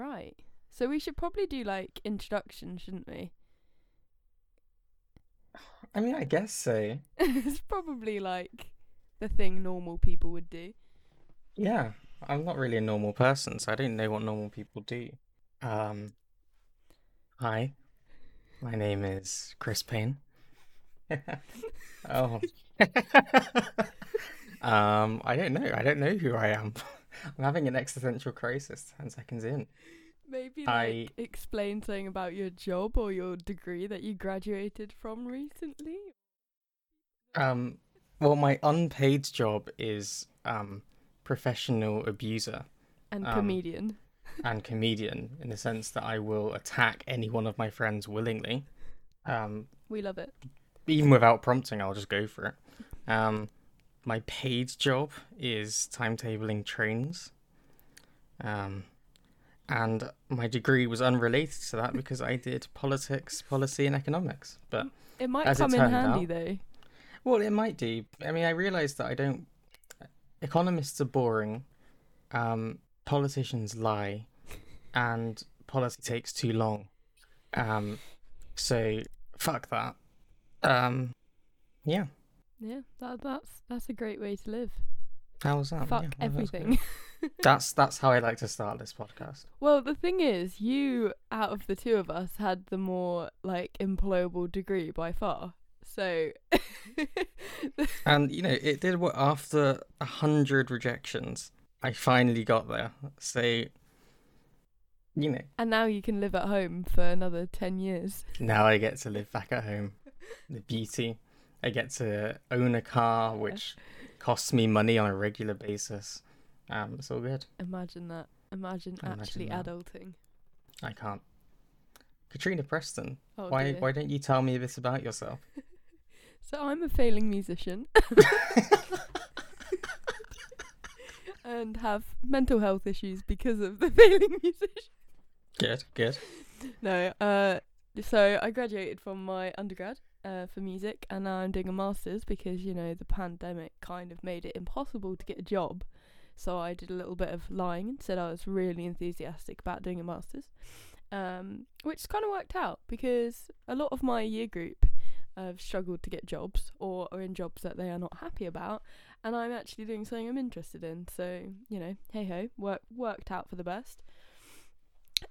right. So we should probably do like introduction, shouldn't we? I mean, I guess so. It's probably like the thing normal people would do. Yeah, I'm not really a normal person, so I don't know what normal people do. Hi, my name is Chris Payne. Oh. I don't know who I am. I'm having an existential crisis 10 seconds in. Maybe explain something about your job or your degree that you graduated from recently. Well, my unpaid job is professional abuser. And comedian. And comedian, in the sense that I will attack any one of my friends willingly. We love it. Even without prompting, I'll just go for it. My paid job is timetabling trains. And my degree was unrelated to that because I did politics, policy, and economics. But it might come in handy, though. Well, it might do. I mean, I realised that economists are boring, politicians lie, and policy takes too long. So, fuck that. Yeah. Yeah, that's a great way to live. How was that? Fuck everything. That's how I like to start this podcast. Well, the thing is, you, out of the two of us, had the more, like, employable degree by far. So... And, you know, it did what, after 100 rejections, I finally got there. So, you know. And now you can live at home for another 10 years. Now I get to live back at home. The beauty. I get to own a car, which costs me money on a regular basis. It's all good. Imagine that. Imagine actually that. Adulting. I can't. Katrina Preston, oh, why don't you tell me a bit about yourself? So I'm a failing musician. And have mental health issues because of the failing musician. Good. No, so I graduated from my undergrad. For music, and now I'm doing a master's because, you know, the pandemic kind of made it impossible to get a job, so I did a little bit of lying and said I was really enthusiastic about doing a master's, which kind of worked out because a lot of my year group have struggled to get jobs or are in jobs that they are not happy about, and I'm actually doing something I'm interested in, so, you know, hey ho, worked out for the best.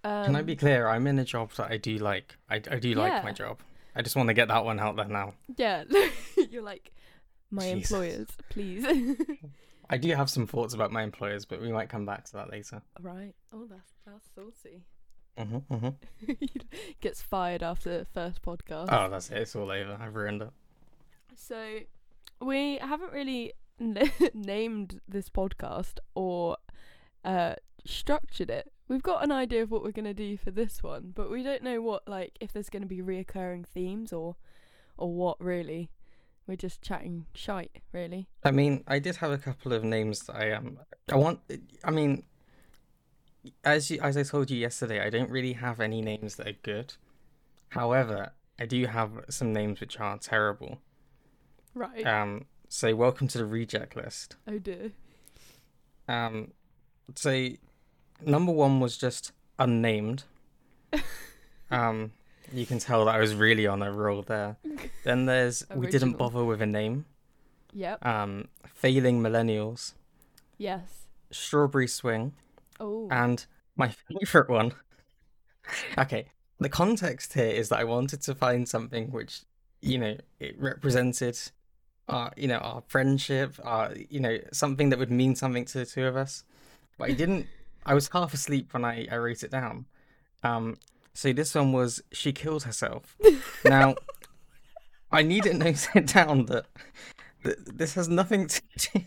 Can I be clear, I'm in a job that I do like. I do like my job. I just want to get that one out there now. Yeah, you're like, my Jesus. Employers, please. I do have some thoughts about my employers, but we might come back to that later. Right. Oh, that's saucy. Mm-hmm, mm-hmm. Gets fired after the first podcast. Oh, that's it. It's all over. I've ruined it. So, we haven't really named this podcast or structured it. We've got an idea of what we're going to do for this one, but we don't know what, like, if there's going to be reoccurring themes or what, really. We're just chatting shite, really. I mean, I did have a couple of names that as I told you yesterday, I don't really have any names that are good. However, I do have some names which are terrible. Right. So welcome to the reject list. Oh dear. So... Number one was just unnamed. You can tell that I was really on a roll there. Then there's Original. We didn't bother with a name. Yep. Failing millennials. Yes. Strawberry swing. Oh. And my favourite one. Okay. The context here is that I wanted to find something which, you know, it represented our, you know, our friendship, our, you know, something that would mean something to the two of us. But I didn't. I was half asleep when I wrote it down. So this one was, she killed herself. Now, I need to note it down that this has nothing to do...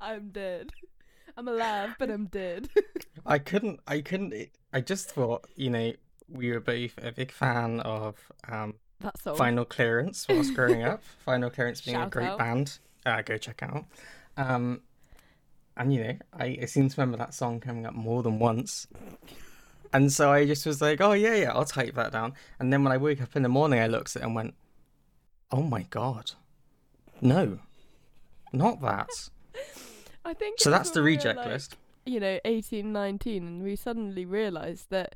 I'm dead. I'm alive, but I'm dead. I just thought, you know, we were both a big fan of Final Clearance whilst growing up. Final Clearance being a great band. Go check out. And, you know, I seem to remember that song coming up more than once. And so I just was like, oh, yeah, I'll type that down. And then when I woke up in the morning, I looked at it and went, oh, my God. No, not that. I think so that's the reject list. you know, 18, 19, and we suddenly realised that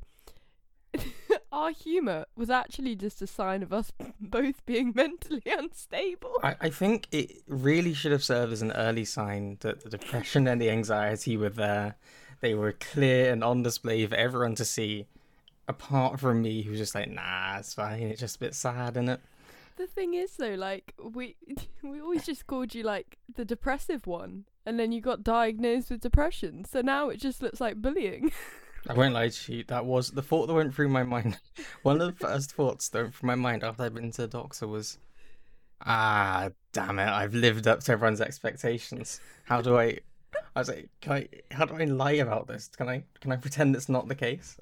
our humour was actually just a sign of us both being mentally unstable. I think it really should have served as an early sign that the depression and the anxiety were there. They were clear and on display for everyone to see, apart from me, who's just like, nah, it's fine, it's just a bit sad, isn't it? The thing is, though, like, we always just called you, like, the depressive one, and then you got diagnosed with depression, so now it just looks like bullying. I won't lie to you, that was the thought that went through my mind. One of the first thoughts that went through my mind after I'd been to the doctor was, ah, damn it, I've lived up to everyone's expectations. How do I was like, how do I lie about this? Can I pretend it's not the case?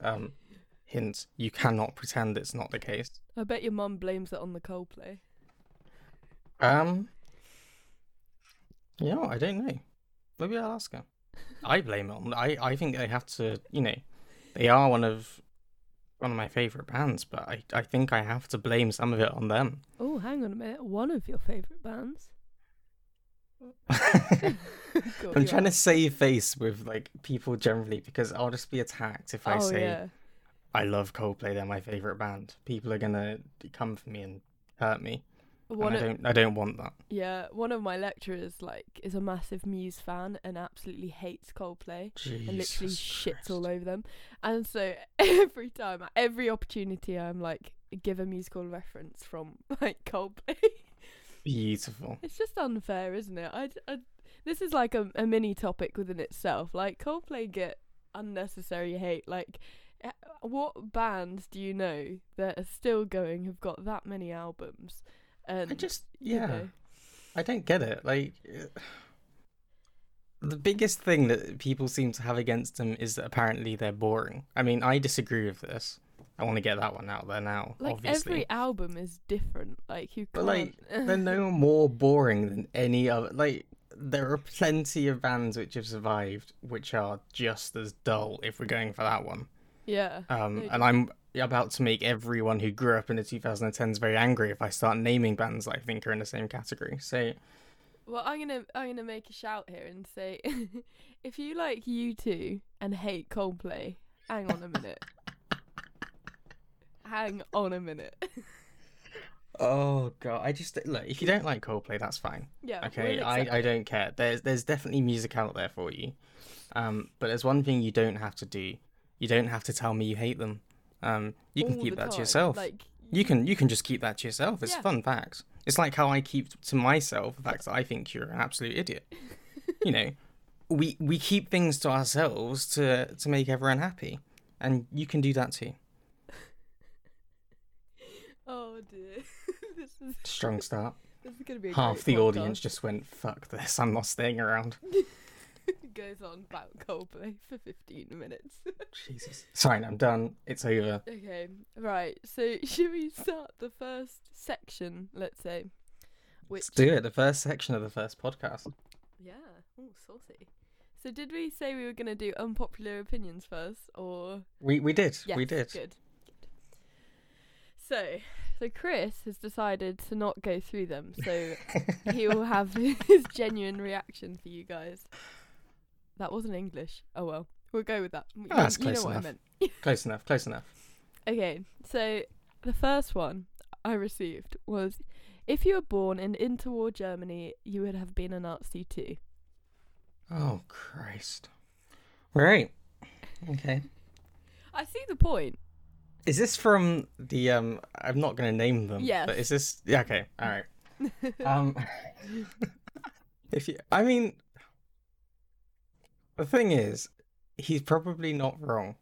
Hint, you cannot pretend it's not the case. I bet your mum blames it on the Coldplay. You know, I don't know. Maybe I'll ask her. I blame it on... I think they have to, you know, they are one of my favourite bands, but I think I have to blame some of it on them. Oh, hang on a minute. One of your favourite bands? I'm trying to save face with, like, people generally, because I'll just be attacked if I say, yeah, I love Coldplay, they're my favourite band. People are gonna come for me and hurt me. I don't want that. Yeah, one of my lecturers, like, is a massive Muse fan and absolutely hates Coldplay. Jesus and literally shits all over them. And so every time, every opportunity, I'm like, give a musical reference from, like, Coldplay. Beautiful. It's just unfair, isn't it? This is like a mini topic within itself. Like, Coldplay get unnecessary hate. Like, what bands do you know that are still going, have got that many albums? And I just, yeah, you know. I don't get it. Like, the biggest thing that people seem to have against them is that apparently they're boring. I mean, I disagree with this. I want to get that one out there now, like, obviously. Every album is different. Like, you can't... But, like, they're no more boring than any other... Like, there are plenty of bands which have survived which are just as dull, if we're going for that one. Yeah. And I'm about to make everyone who grew up in the 2010s very angry if I start naming bands that I think are in the same category. So... Well, I'm gonna make a shout here and say, if you like U2 and hate Coldplay, hang on a minute. Hang on a minute. Oh god, I just look. If you don't like Coldplay, that's fine. Yeah. Okay, I don't care. There's definitely music out there for you. But there's one thing you don't have to do. You don't have to tell me you hate them. You can keep that to yourself. Like, you can just keep that to yourself. It's fun facts. It's like how I keep to myself the fact that I think you're an absolute idiot. You know, we keep things to ourselves to make everyone happy, and you can do that too. Oh dear. This is... Strong start. This is gonna be a half the audience just went, fuck this, I'm not staying around. Goes on about Coldplay for 15 minutes. Jesus. Sorry, I'm done. It's over. Okay, right. So should we start the first section, let's say? Let's do it. The first section of the first podcast. Yeah. Oh, saucy. So did we say we were going to do unpopular opinions first, or... We did. Yes, we did. Good. So Chris has decided to not go through them, so he will have his genuine reaction for you guys. That wasn't English. Oh well, we'll go with that. Oh, that's close enough. You know what I meant. Close enough. Okay, so the first one I received was, if you were born in interwar Germany, you would have been a Nazi too. Oh, Christ. Right. Okay. I see the point. Is this from the, I'm not going to name them, yes, but is this, yeah, okay, all right. I mean, the thing is, he's probably not wrong.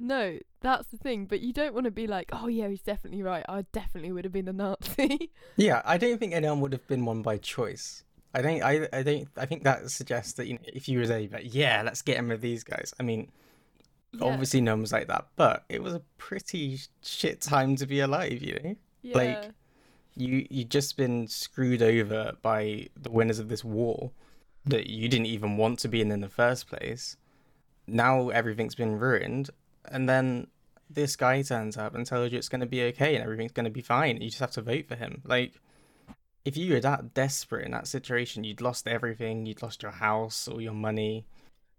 No, that's the thing, but you don't want to be like, oh yeah, he's definitely right, I definitely would have been a Nazi. Yeah, I don't think anyone would have been one by choice. I think that suggests that, you know, if you were there, you'd be like, yeah, let's get him with these guys. I mean... Yeah. Obviously no one was like that, but it was a pretty shit time to be alive, you know? Yeah. Like, you'd just been screwed over by the winners of this war that you didn't even want to be in the first place. Now everything's been ruined, and then this guy turns up and tells you it's going to be okay and everything's going to be fine, and you just have to vote for him. Like, if you were that desperate in that situation, you'd lost everything, you'd lost your house, all your money...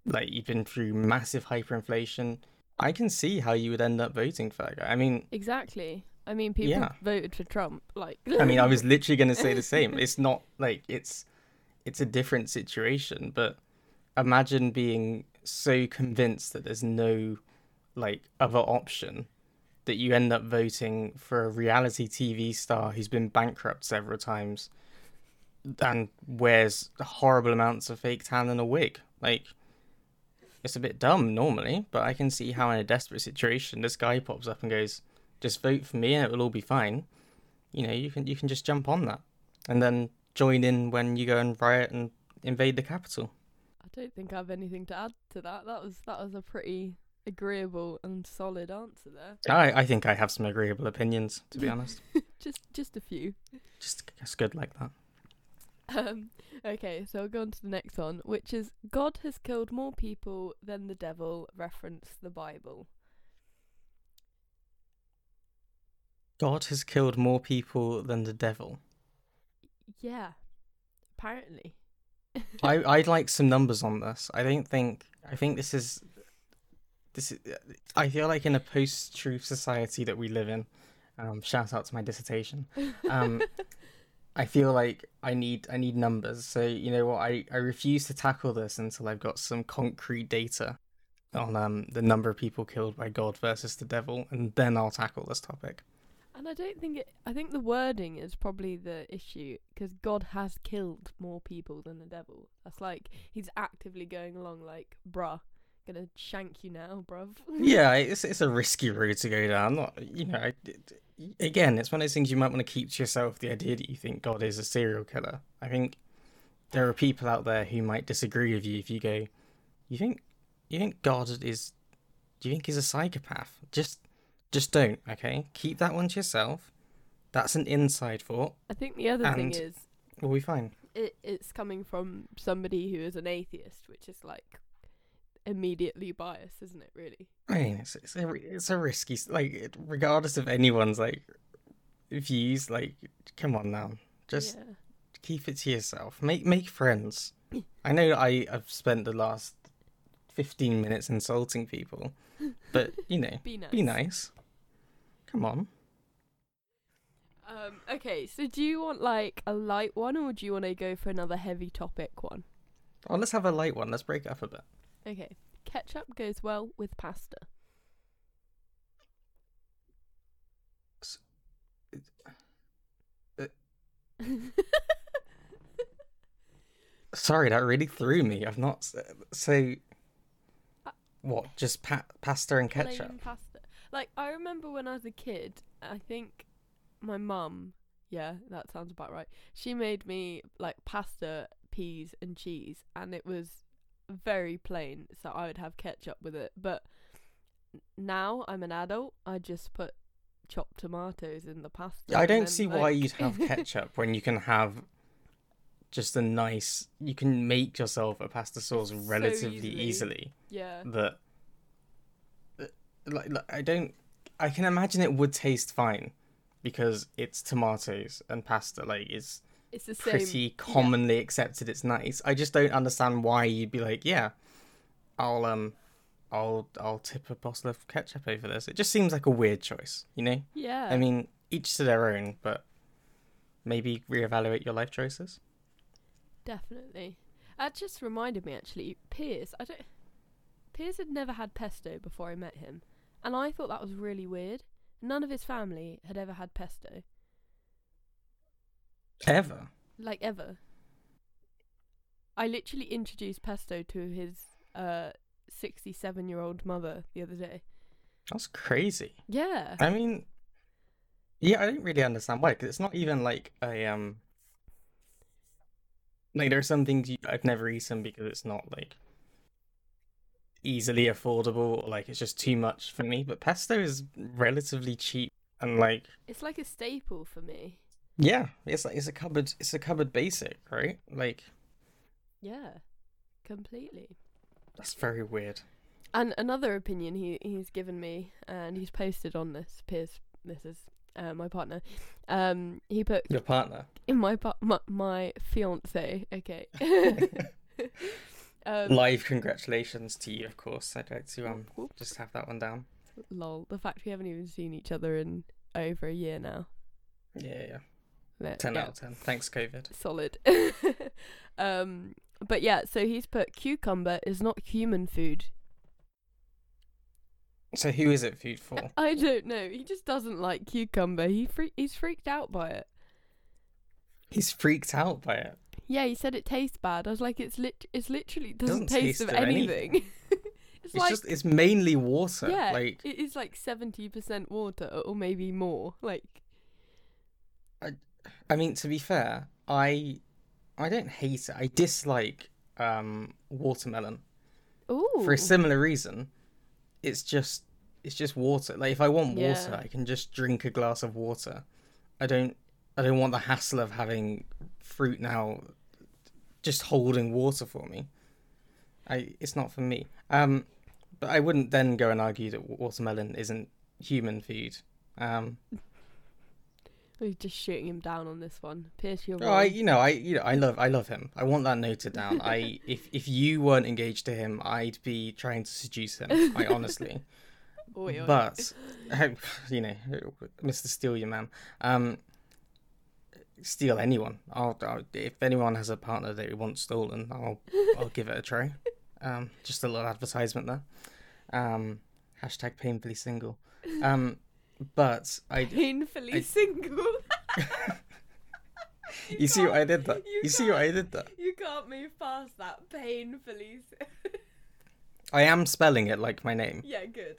like you've been through massive hyperinflation, I can see how you would end up voting for that guy. I mean, exactly. I mean, people voted for Trump. Like, I mean, I was literally going to say the same. It's not like it's a different situation, but imagine being so convinced that there's no like other option that you end up voting for a reality TV star who's been bankrupt several times and wears horrible amounts of fake tan and a wig. Like, it's a bit dumb normally, but I can see how in a desperate situation this guy pops up and goes, just vote for me and it will all be fine. You know, you can just jump on that and then join in when you go and riot and invade the capital. I don't think I have anything to add to that. That was a pretty agreeable and solid answer there. I think I have some agreeable opinions, to be honest. just a few. Just good like that. Okay, so I'll go on to the next one, which is God has killed more people than the devil, reference the Bible. God has killed more people than the devil. Yeah, apparently. I'd like some numbers on this. I think this is. I feel like in a post-truth society that we live in. Shout out to my dissertation. I feel like I need numbers. So you know what? I refuse to tackle this until I've got some concrete data on the number of people killed by God versus the devil, and then I'll tackle this topic. And I don't think it... I think the wording is probably the issue, because God has killed more people than the devil. That's like, he's actively going along like, bruh, gonna shank you now, bruv. Yeah, it's a risky road to go down. Not, you know, again, it's one of those things you might want to keep to yourself, the idea that you think God is a serial killer. I think there are people out there who might disagree with you if you go, you think God is... Do you think he's a psychopath? Just don't, okay? Keep that one to yourself. That's an inside thought. I think the other thing is... We'll be fine. It's coming from somebody who is an atheist, which is like immediately biased, isn't it, really? I mean, it's a risky... Like, regardless of anyone's like views, like, come on now. Just keep it to yourself. Make friends. I know I've spent the last 15 minutes insulting people, but, you know, be nice. Come on. Okay, so do you want, like, a light one, or do you want to go for another heavy topic one? Oh, let's have a light one. Let's break it up a bit. Okay. Ketchup goes well with pasta. Sorry, that really threw me. I've not... So... What? Just pasta and ketchup? Plain pasta. Like, I remember when I was a kid, I think my mum, yeah, that sounds about right, she made me, like, pasta, peas and cheese, and it was very plain, so I would have ketchup with it. But now I'm an adult, I just put chopped tomatoes in the pasta. I don't see why you'd have ketchup when you can have... just a nice... You can make yourself a pasta sauce relatively easily. Yeah. That like, I don't... I can imagine it would taste fine because it's tomatoes and pasta. Like, it's the pretty same, commonly accepted. It's nice. I just don't understand why you'd be like, yeah, I'll tip a bottle of ketchup over this. It just seems like a weird choice, you know? Yeah. I mean, each to their own, but maybe reevaluate your life choices. Definitely. That just reminded me, actually, Piers. Piers had never had pesto before I met him, and I thought that was really weird. None of his family had ever had pesto. Ever? Like, ever. I literally introduced pesto to his 67-year-old mother the other day. That's crazy. Yeah. I mean, yeah, I don't really understand why, because it's not even like a... Like, there are some things I've never eaten because it's not, like, easily affordable, or, like, it's just too much for me. But pesto is relatively cheap and, like... It's like a staple for me. Yeah. It's like it's a cupboard basic, right? Like... Yeah. Completely. That's very weird. And another opinion he's given me, and he's posted on this, Piers, this is... my partner, he put... Your partner? My fiancé, okay. Live congratulations to you, of course. I'd like to just have that one down. Lol, the fact we haven't even seen each other in over a year now. Yeah. 10 out of 10. Thanks, COVID. Solid. But yeah, so he's put cucumber is not human food. So who is it food for? I don't know. He just doesn't like cucumber. He's freaked out by it. He's freaked out by it? Yeah, he said it tastes bad. I was like, it's literally doesn't taste of anything. It's mainly water. Yeah, like, it is like 70% water or maybe more. Like, I mean, to be fair, I don't hate it. I dislike watermelon. Ooh. For a similar reason. It's just water. Like, if I want water, I can just drink a glass of water. I don't want the hassle of having fruit now just holding water for me. It's not for me. But I wouldn't then go and argue that watermelon isn't human food. We're just shooting him down on this one. Piers, you're wrong. I love him. I want that noted down. If you weren't engaged to him, I'd be trying to seduce him. I honestly. Oi, oi. But Mr. Steal your man. Steal anyone. I'll if anyone has a partner that they want stolen, I'll give it a try. Just a little advertisement there. Hashtag painfully single. But I painfully single. You see what I did there? You see what I did there? You can't move past that. Painfully. I am spelling it like my name. Yeah, good.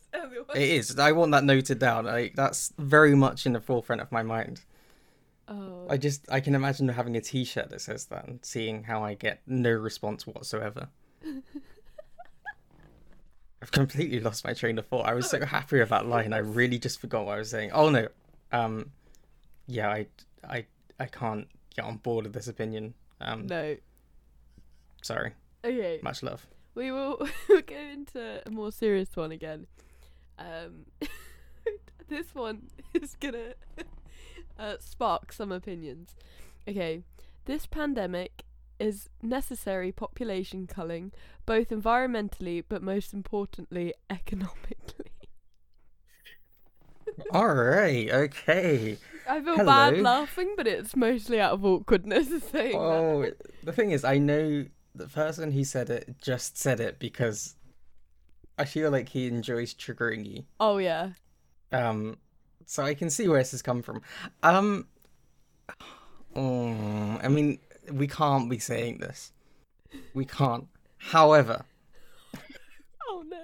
It is. I want that noted down. That's very much in the forefront of my mind. Oh. I can imagine having a T-shirt that says that and seeing how I get no response whatsoever. I've completely lost my train of thought. I was so happy with that line. I really just forgot what I was saying. Oh, no. I can't get on board with this opinion. No. Sorry. Okay. Much love. We will go into a more serious one again. This one is going to spark some opinions. Okay. This pandemic is necessary population culling, both environmentally but most importantly economically. All right, okay. I feel bad laughing, but it's mostly out of awkwardness saying that. The thing is, I know the person who said it just said it because I feel like he enjoys triggering you. Oh yeah. So I can see where this has come from. I mean, we can't be saying this. We can't. However. Oh, no.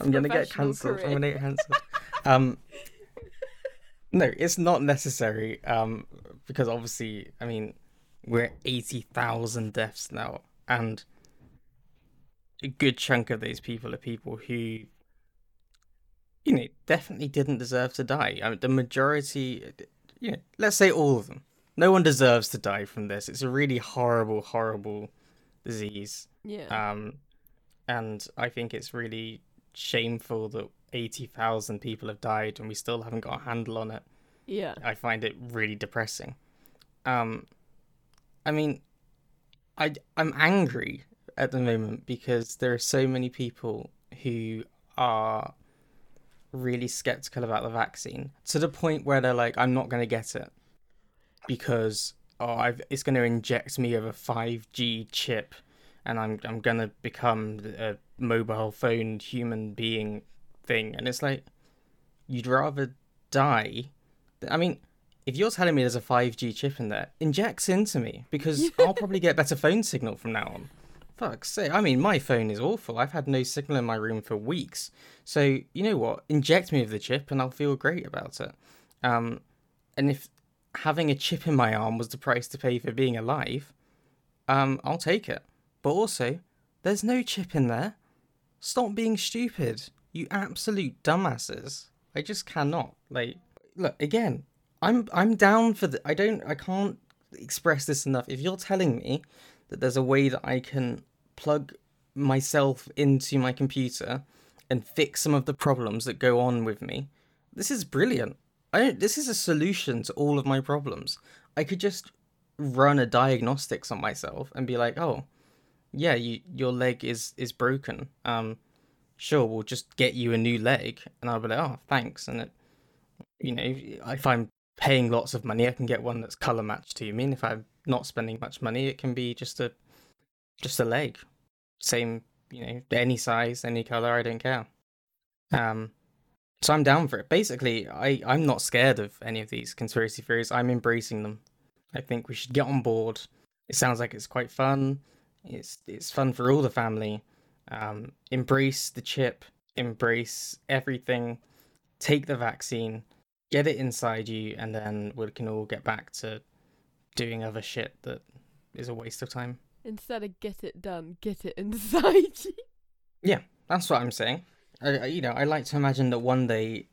I'm going to get cancelled. I'm going to get cancelled. No, it's not necessary. Because obviously, I mean, we're at 80,000 deaths now. And a good chunk of those people are people who, definitely didn't deserve to die. I mean, the majority... let's say all of them. No one deserves to die from this. It's a really horrible, horrible disease. Yeah. And I think it's really shameful that 80,000 people have died and we still haven't got a handle on it. Yeah. I find it really depressing. I mean, I'm angry at the moment because there are so many people who are really skeptical about the vaccine to the point where they're like, I'm not going to get it because it's going to inject me with a 5G chip and I'm going to become a mobile phone human being thing. And it's like, you'd rather die. I mean, if you're telling me there's a 5G chip in there, inject into me because I'll probably get better phone signal from now on. Fuck's sake. I mean, my phone is awful. I've had no signal in my room for weeks. So, you know what? Inject me with the chip and I'll feel great about it. And if having a chip in my arm was the price to pay for being alive, I'll take it. But also, there's no chip in there. Stop being stupid, you absolute dumbasses. I just cannot. Like, look, again, I'm down for the... I can't express this enough. If you're telling me that there's a way that I can plug myself into my computer and fix some of the problems that go on with me, this is brilliant. This is a solution to all of my problems. I could just run a diagnostics on myself and be like, oh, yeah, your leg is broken. Sure, we'll just get you a new leg. And I'll be like, oh, thanks. And, if I'm paying lots of money, I can get one that's colour matched to you. I mean, if I'm not spending much money, it can be just a leg. Same, any size, any colour, I don't care. So I'm down for it. Basically, I'm not scared of any of these conspiracy theories. I'm embracing them. I think we should get on board. It sounds like it's quite fun. It's fun for all the family. Embrace the chip. Embrace everything. Take the vaccine. Get it inside you, and then we can all get back to doing other shit that is a waste of time. Instead of get it done, get it inside you. Yeah, that's what I'm saying. I like to imagine that one day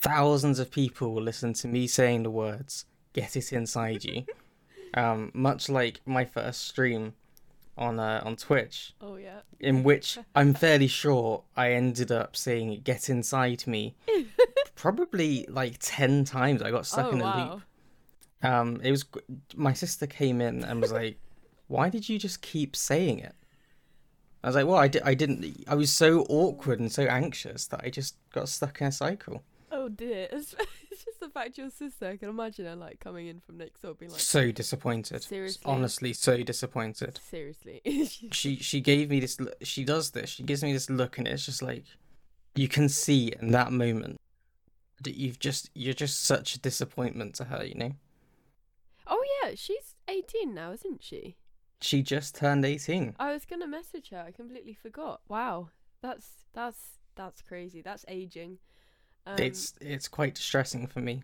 thousands of people will listen to me saying the words, get it inside you. Much like my first stream on Twitch. Oh, yeah. In which I'm fairly sure I ended up saying, get inside me. Probably like 10 times. I got stuck in a loop. It was my sister came in and was like, why did you just keep saying it? I was like, well, I didn't. I was so awkward and so anxious that I just got stuck in a cycle. Oh dear! It's just the fact your sister. I can imagine her like coming in from next door, being like so disappointed. Seriously, honestly, so disappointed. Seriously, she gave me this. She does this. She gives me this look, and it's just like you can see in that moment that you're just such a disappointment to her. Oh yeah, she's 18 now, isn't she? She just turned 18. I was going to message her. I completely forgot. Wow. That's crazy. That's aging. It's quite distressing for me.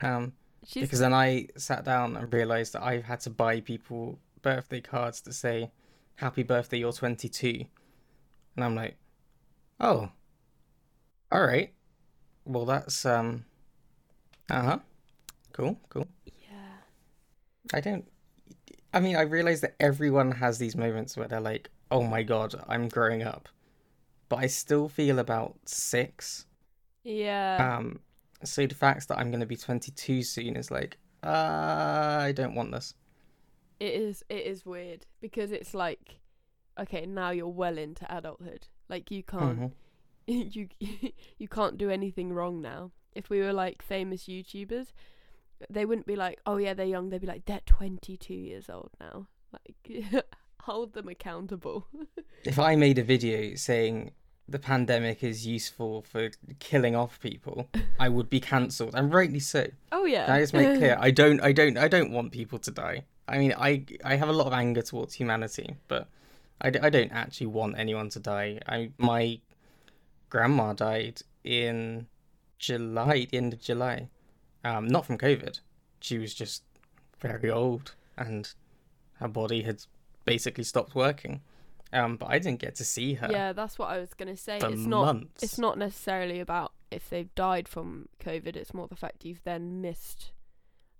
Because then I sat down and realised that I've had to buy people birthday cards that say, happy birthday, you're 22. And I'm like, oh, all right. Well, that's, cool. Yeah. I realize that everyone has these moments where they're like, oh my god, I'm growing up. But I still feel about 6. Yeah. So the fact that I'm going to be 22 soon is like, I don't want this. It is weird because it's like, okay, now you're well into adulthood. Like you can't, you can't do anything wrong now. If we were like famous YouTubers, they wouldn't be like, oh yeah, they're young. They'd be like, they're 22 years old now. Like, hold them accountable. If I made a video saying the pandemic is useful for killing off people, I would be cancelled, and rightly so. Oh yeah. Can I just make clear, I don't want people to die. I mean, I have a lot of anger towards humanity, but I don't actually want anyone to die. My grandma died in July, the end of July. Not from COVID. She was just very old and her body had basically stopped working. But I didn't get to see her. Yeah, that's what I was going to say. It's months. It's not necessarily about if they've died from COVID. It's more the fact you've then missed,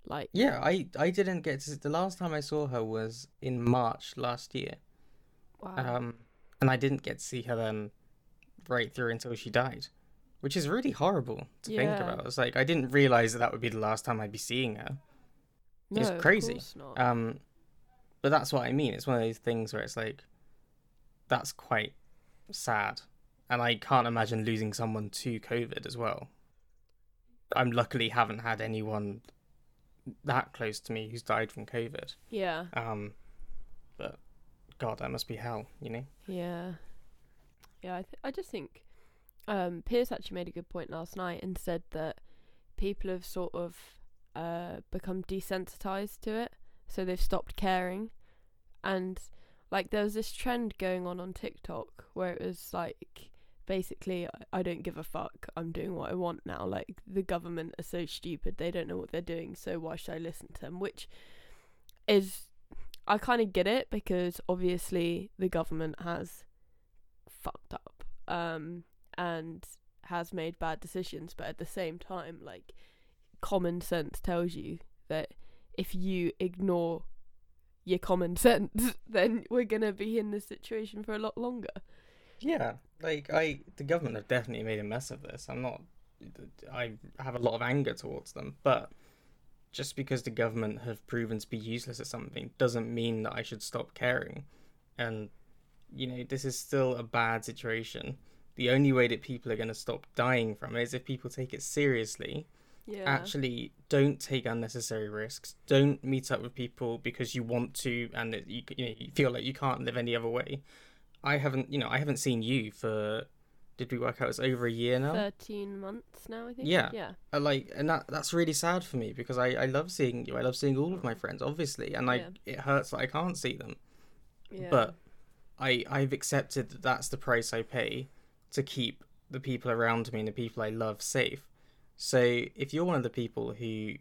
like... Yeah, I didn't get to... The last time I saw her was in March last year. Wow. And I didn't get to see her then right through until she died. Which is really horrible to think about. It's like, I didn't realise that would be the last time I'd be seeing her. No, it's crazy. Of course not. But that's what I mean. It's one of those things where it's like, that's quite sad. And I can't imagine losing someone to COVID as well. I luckily haven't had anyone that close to me who's died from COVID. Yeah. But, God, that must be hell, Yeah. Yeah, I just think... Piers actually made a good point last night and said that people have sort of become desensitized to it, so they've stopped caring. And like there was this trend going on TikTok where it was like basically I don't give a fuck, I'm doing what I want now. Like the government are so stupid, they don't know what they're doing, so why should I listen to them? Which is, I kind of get it, because obviously the government has fucked up. And has made bad decisions, but at the same time, like, common sense tells you that if you ignore your common sense, then we're gonna be in this situation for a lot longer. Yeah, like, the government have definitely made a mess of this. I have a lot of anger towards them, but just because the government have proven to be useless at something doesn't mean that I should stop caring. And, you know, this is still a bad situation. The only way that people are going to stop dying from it is if people take it seriously. Yeah. Actually, don't take unnecessary risks. Don't meet up with people because you want to and that you feel like you can't live any other way. I haven't seen you for, did we work out it's over a year now? 13 months now, I think. Yeah. And that's really sad for me because I love seeing you. I love seeing all of my friends, obviously, and it hurts that I can't see them. Yeah. But I've accepted that that's the price I pay to keep the people around me and the people I love safe. So if you're one of the people who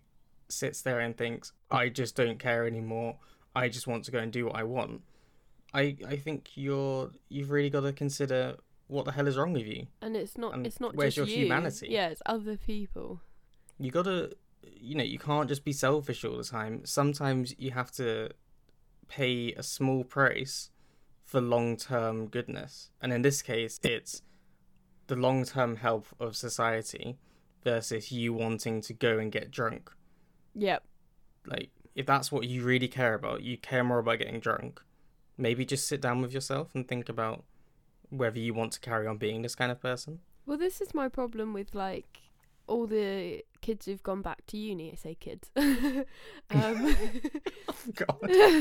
sits there and thinks, I just don't care anymore, I just want to go and do what I want, I think you've really got to consider what the hell is wrong with you. And it's not where's just your humanity? Yeah, it's other people. You gotta, you can't just be selfish all the time. Sometimes you have to pay a small price for long-term goodness. And in this case, it's the long-term health of society versus you wanting to go and get drunk. Yep. If that's what you really care about, you care more about getting drunk, maybe just sit down with yourself and think about whether you want to carry on being this kind of person. Well, this is my problem with, all the kids who've gone back to uni. I say kids. Oh, God.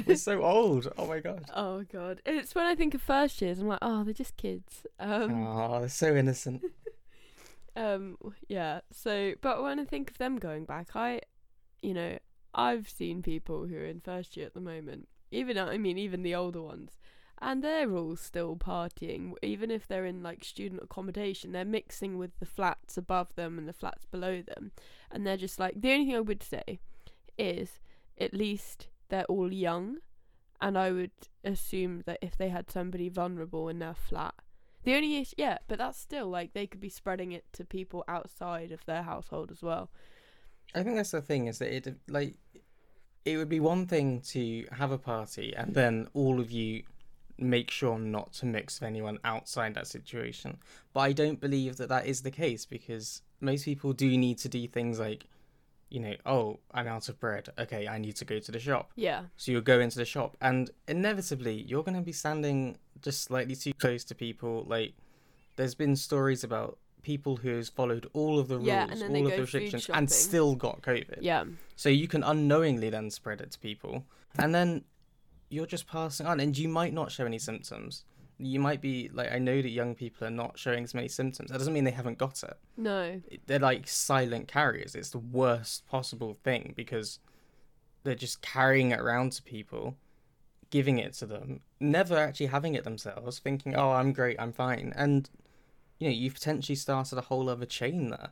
We're so old. Oh, my God. Oh, God. It's when I think of first years, I'm like, oh, they're just kids. Oh, they're so innocent. But when I think of them going back, I've seen people who are in first year at the moment, even the older ones, and they're all still partying. Even if they're in student accommodation, they're mixing with the flats above them and the flats below them, and they're just the only thing I would say is at least they're all young, and I would assume that if they had somebody vulnerable in their flat, the only issue, yeah, but that's still, they could be spreading it to people outside of their household as well. I think that's the thing, is that it would be one thing to have a party and then all of you make sure not to mix with anyone outside that situation. But I don't believe that that is the case, because most people do need to do things oh, I'm out of bread. Okay, I need to go to the shop. Yeah. So you'll go into the shop and inevitably you're going to be standing just slightly too close to people. There's been stories about people who's followed all of the rules, all of the restrictions, and still got COVID. Yeah. So you can unknowingly then spread it to people, and then you're just passing on, and you might not show any symptoms. You might be I know that young people are not showing as many symptoms. That doesn't mean they haven't got it. No. They're silent carriers. It's the worst possible thing, because they're just carrying it around to people, giving it to them, never actually having it themselves, thinking, oh, I'm great, I'm fine. And, you've potentially started a whole other chain there.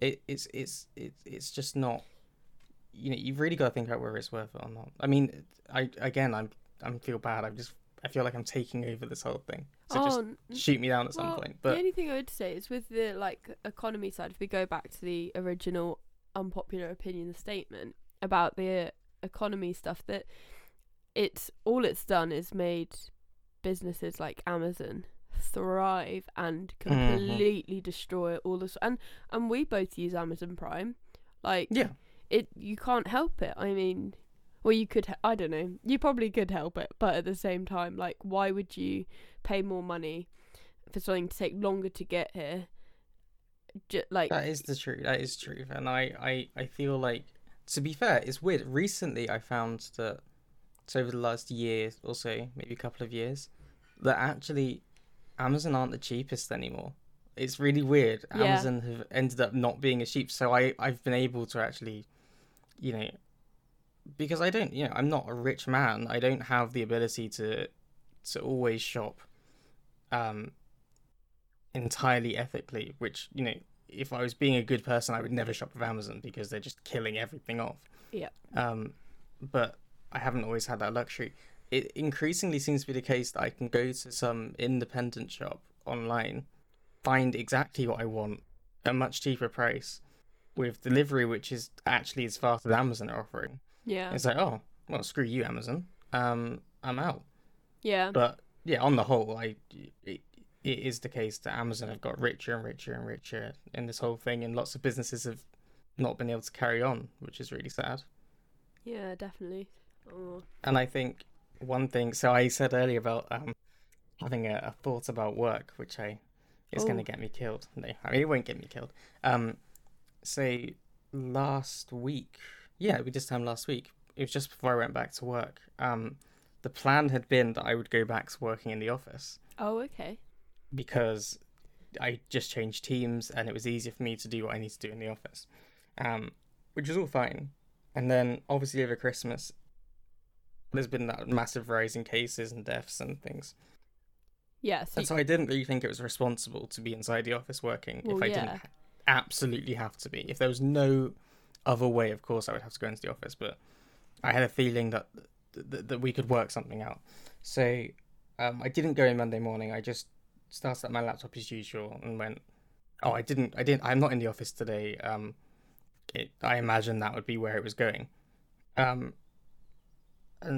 It's just not, you've really got to think about whether it's worth it or not. I mean, I feel bad. I feel like I'm taking over this whole thing. So just shoot me down at some point. But the only thing I would say is with the, economy side, if we go back to the original unpopular opinion statement about the economy stuff, that it's done is made businesses like Amazon thrive and completely destroy all this, and we both use Amazon Prime. You can't help it. I mean, well, you could, I don't know, you probably could help it, but at the same time, why would you pay more money for something to take longer to get here? That is the truth. That is true. And I feel like, to be fair, it's weird. Recently I found that, so over the last year or so, maybe a couple of years, that actually Amazon aren't the cheapest anymore. It's really weird. Yeah. Amazon have ended up not being as cheap. So I've been able to actually, because I don't, I'm not a rich man. I don't have the ability to always shop entirely ethically, which, if I was being a good person, I would never shop with Amazon because they're just killing everything off. Yeah. But I haven't always had that luxury. It increasingly seems to be the case that I can go to some independent shop online, find exactly what I want at a much cheaper price with delivery, which is actually as fast as Amazon are offering. Yeah. It's oh, well, screw you, Amazon. I'm out. Yeah. But yeah, on the whole, it is the case that Amazon have got richer and richer and richer in this whole thing, and lots of businesses have not been able to carry on, which is really sad. Yeah, definitely. Oh. And I think one thing, so I said earlier about having a thought about work, which is going to get me killed. No, I mean, it won't get me killed. So last week, yeah, we just time last week, it was just before I went back to work. The plan had been that I would go back to working in the office. Oh, okay. Because I just changed teams and it was easier for me to do what I need to do in the office, which was all fine. And then obviously over Christmas, there's been that massive rise in cases and deaths and things. Yeah. So, and so I didn't really think it was responsible to be inside the office working didn't absolutely have to be. If there was no other way, of course, I would have to go into the office. But I had a feeling that we could work something out. So I didn't go in Monday morning. I just started at my laptop as usual and went, I'm not in the office today. I imagine that would be where it was going. And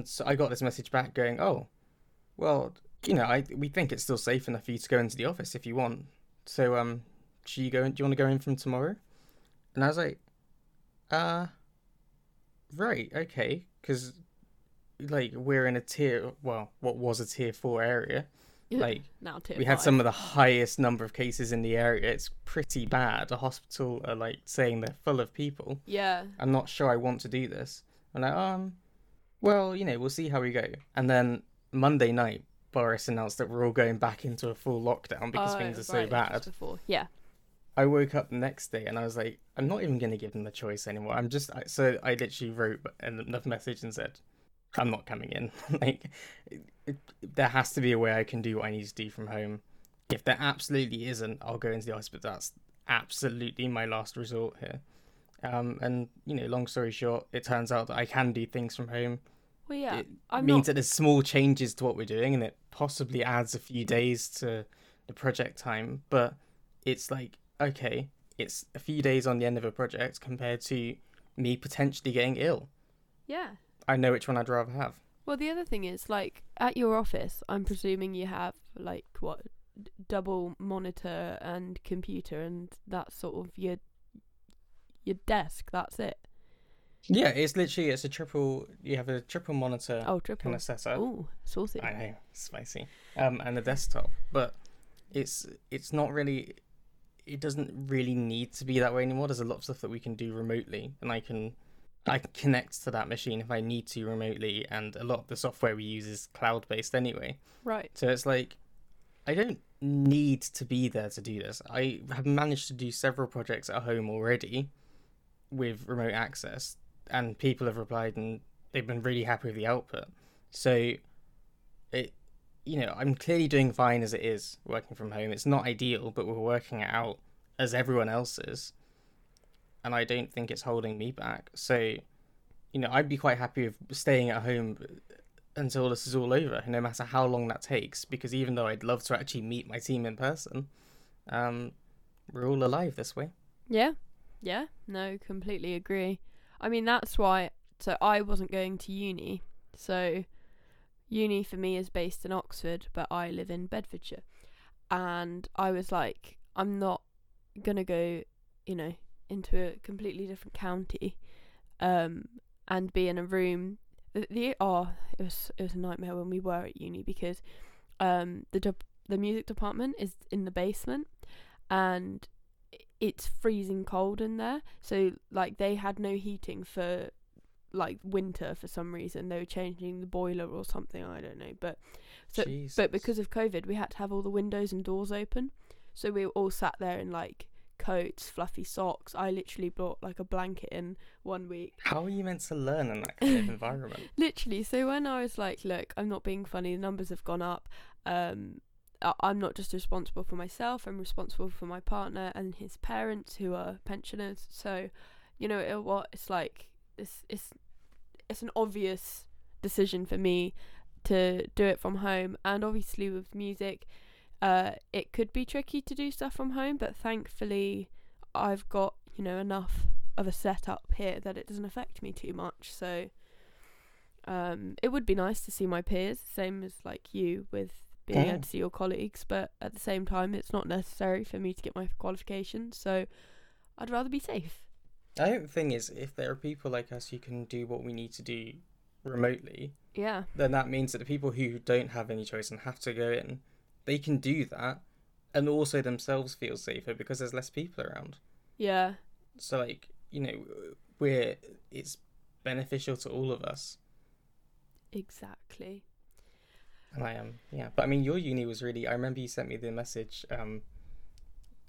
so I got this message back going, oh, well, you know, we think it's still safe enough for you to go into the office if you want. So, do you want to go in from tomorrow? And I was like, right, okay. Because, like, we're in what was a tier 4 area. Like, now tier 5. We had some of the highest number of cases in the area. It's pretty bad. The hospital are, like, saying they're full of people. Yeah. I'm not sure I want to do this. I'm like, well, you know, we'll see how we go. And then Monday night, Boris announced that we're all going back into a full lockdown because things are so bad. Yeah. I woke up the next day and I was like, I'm not even going to give them the choice anymore. So I literally wrote another message and said, I'm not coming in. Like, there has to be a way I can do what I need to do from home. If there absolutely isn't, I'll go into the office, but that's absolutely my last resort here. And, you know, long story short, it turns out that I can do things from home. Well, yeah, that there's small changes to what we're doing, and it possibly adds a few days to the project time, but it's like, okay, it's a few days on the end of a project compared to me potentially getting ill. Yeah. I know which one I'd rather have. Well, the other thing is, like, at your office, I'm presuming you have, like, what, double monitor and computer and that sort of your desk, that's it. Yeah, it's literally, you have a triple monitor kind of setup. Oh, saucy. I know, spicy. And a desktop. But it's not really, it doesn't really need to be that way anymore. There's a lot of stuff that we can do remotely, and I can connect to that machine if I need to remotely, and a lot of the software we use is cloud-based anyway. Right. So it's like, I don't need to be there to do this. I have managed to do several projects at home already with remote access, and people have replied and they've been really happy with the output. So, I'm clearly doing fine as it is working from home. It's not ideal, but we're working it out as everyone else is. And I don't think it's holding me back. So, you know, I'd be quite happy with staying at home until this is all over, no matter how long that takes, because even though I'd love to actually meet my team in person, we're all alive this way. Yeah. Yeah. No, completely agree. I mean, that's why, so I wasn't going to uni. So uni for me is based in Oxford, but I live in Bedfordshire. And I was like, I'm not going to go, you know, into a completely different county and be in a room. It was a nightmare when we were at uni, because the music department is in the basement and it's freezing cold in there, so like they had no heating for like winter for some reason. They were changing the boiler or something, I don't know, but because of COVID we had to have all the windows and doors open, so we all sat there in like coats, fluffy socks. I literally brought like a blanket in one week. How are you meant to learn in that kind of environment? Literally. So when I was like, look, I'm not being funny, the numbers have gone up, I'm not just responsible for myself, I'm responsible for my partner and his parents who are pensioners. So, you know, it's an obvious decision for me to do it from home. And obviously with music, it could be tricky to do stuff from home, but thankfully I've got, you know, enough of a setup here that it doesn't affect me too much. So it would be nice to see my peers, same as like you with being able to see your colleagues, but at the same time it's not necessary for me to get my qualifications, so I'd rather be safe. I think the thing is, if there are people like us who can do what we need to do remotely, yeah, then that means that the people who don't have any choice and have to go in, they can do that, and also themselves feel safer because there's less people around. Yeah. So, like, you know, it's beneficial to all of us. Exactly. And I am, yeah. But I mean, your uni was really, I remember you sent me the message, it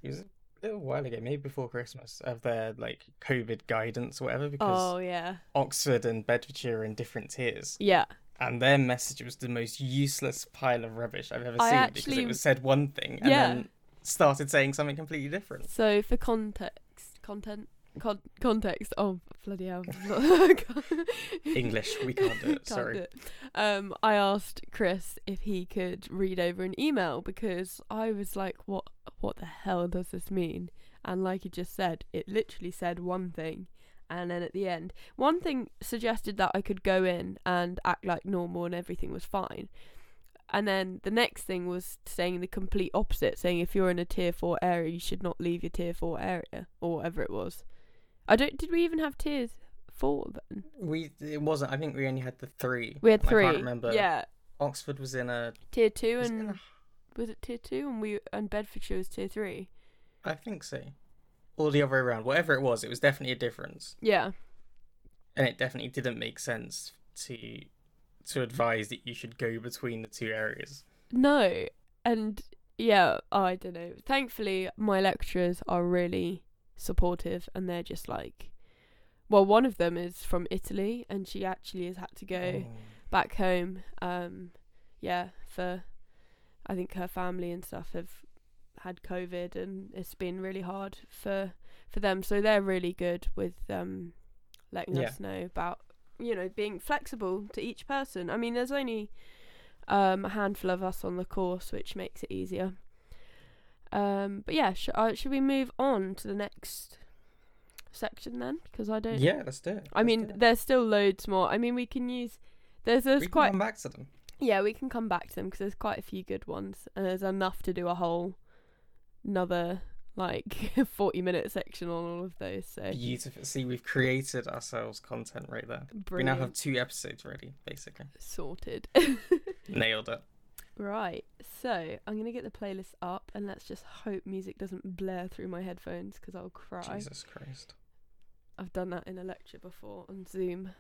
was a little while ago, maybe before Christmas, of their, like, COVID guidance or whatever, because Oxford and Bedfordshire are in different tiers. Yeah. And their message was the most useless pile of rubbish I've ever seen, because it was said one thing and then started saying something completely different. So for context. Oh, bloody hell. English, we can't do it. Sorry. I asked Chris if he could read over an email, because I was like, what the hell does this mean? And like he just said, it literally said one thing. And then at the end, one thing suggested that I could go in and act like normal and everything was fine. And then the next thing was saying the complete opposite, saying if you're in a tier 4 area, you should not leave your tier 4 area, or whatever it was. Did we even have tiers 4 then? It wasn't. I think we only had the 3. We had 3. I can't remember. Yeah. Oxford was in a tier 2 was it tier 2 and Bedfordshire was tier 3? I think so. Or the other way around. Whatever it was definitely a difference. Yeah. And it definitely didn't make sense to advise that you should go between the two areas. No. And yeah, I don't know. Thankfully, my lecturers are really supportive, and they're just like, well, one of them is from Italy and she actually has had to go back home. For I think her family and stuff have had COVID, and it's been really hard for them. So they're really good with letting us know about, you know, being flexible to each person. I mean, there's only a handful of us on the course, which makes it easier. But yeah, should we move on to the next section then? Because I don't. Yeah, let's do it. There's still loads more. I mean, we can use. We can come back to them. Yeah, we can come back to them because there's quite a few good ones, and there's enough to do a whole another 40-minute section on all of those. So beautiful. See, we've created ourselves content right there. Brilliant. We now have 2 episodes ready, basically. Sorted. Nailed it. Right, so I'm going to get the playlist up, and let's just hope music doesn't blare through my headphones, because I'll cry. Jesus Christ. I've done that in a lecture before on Zoom.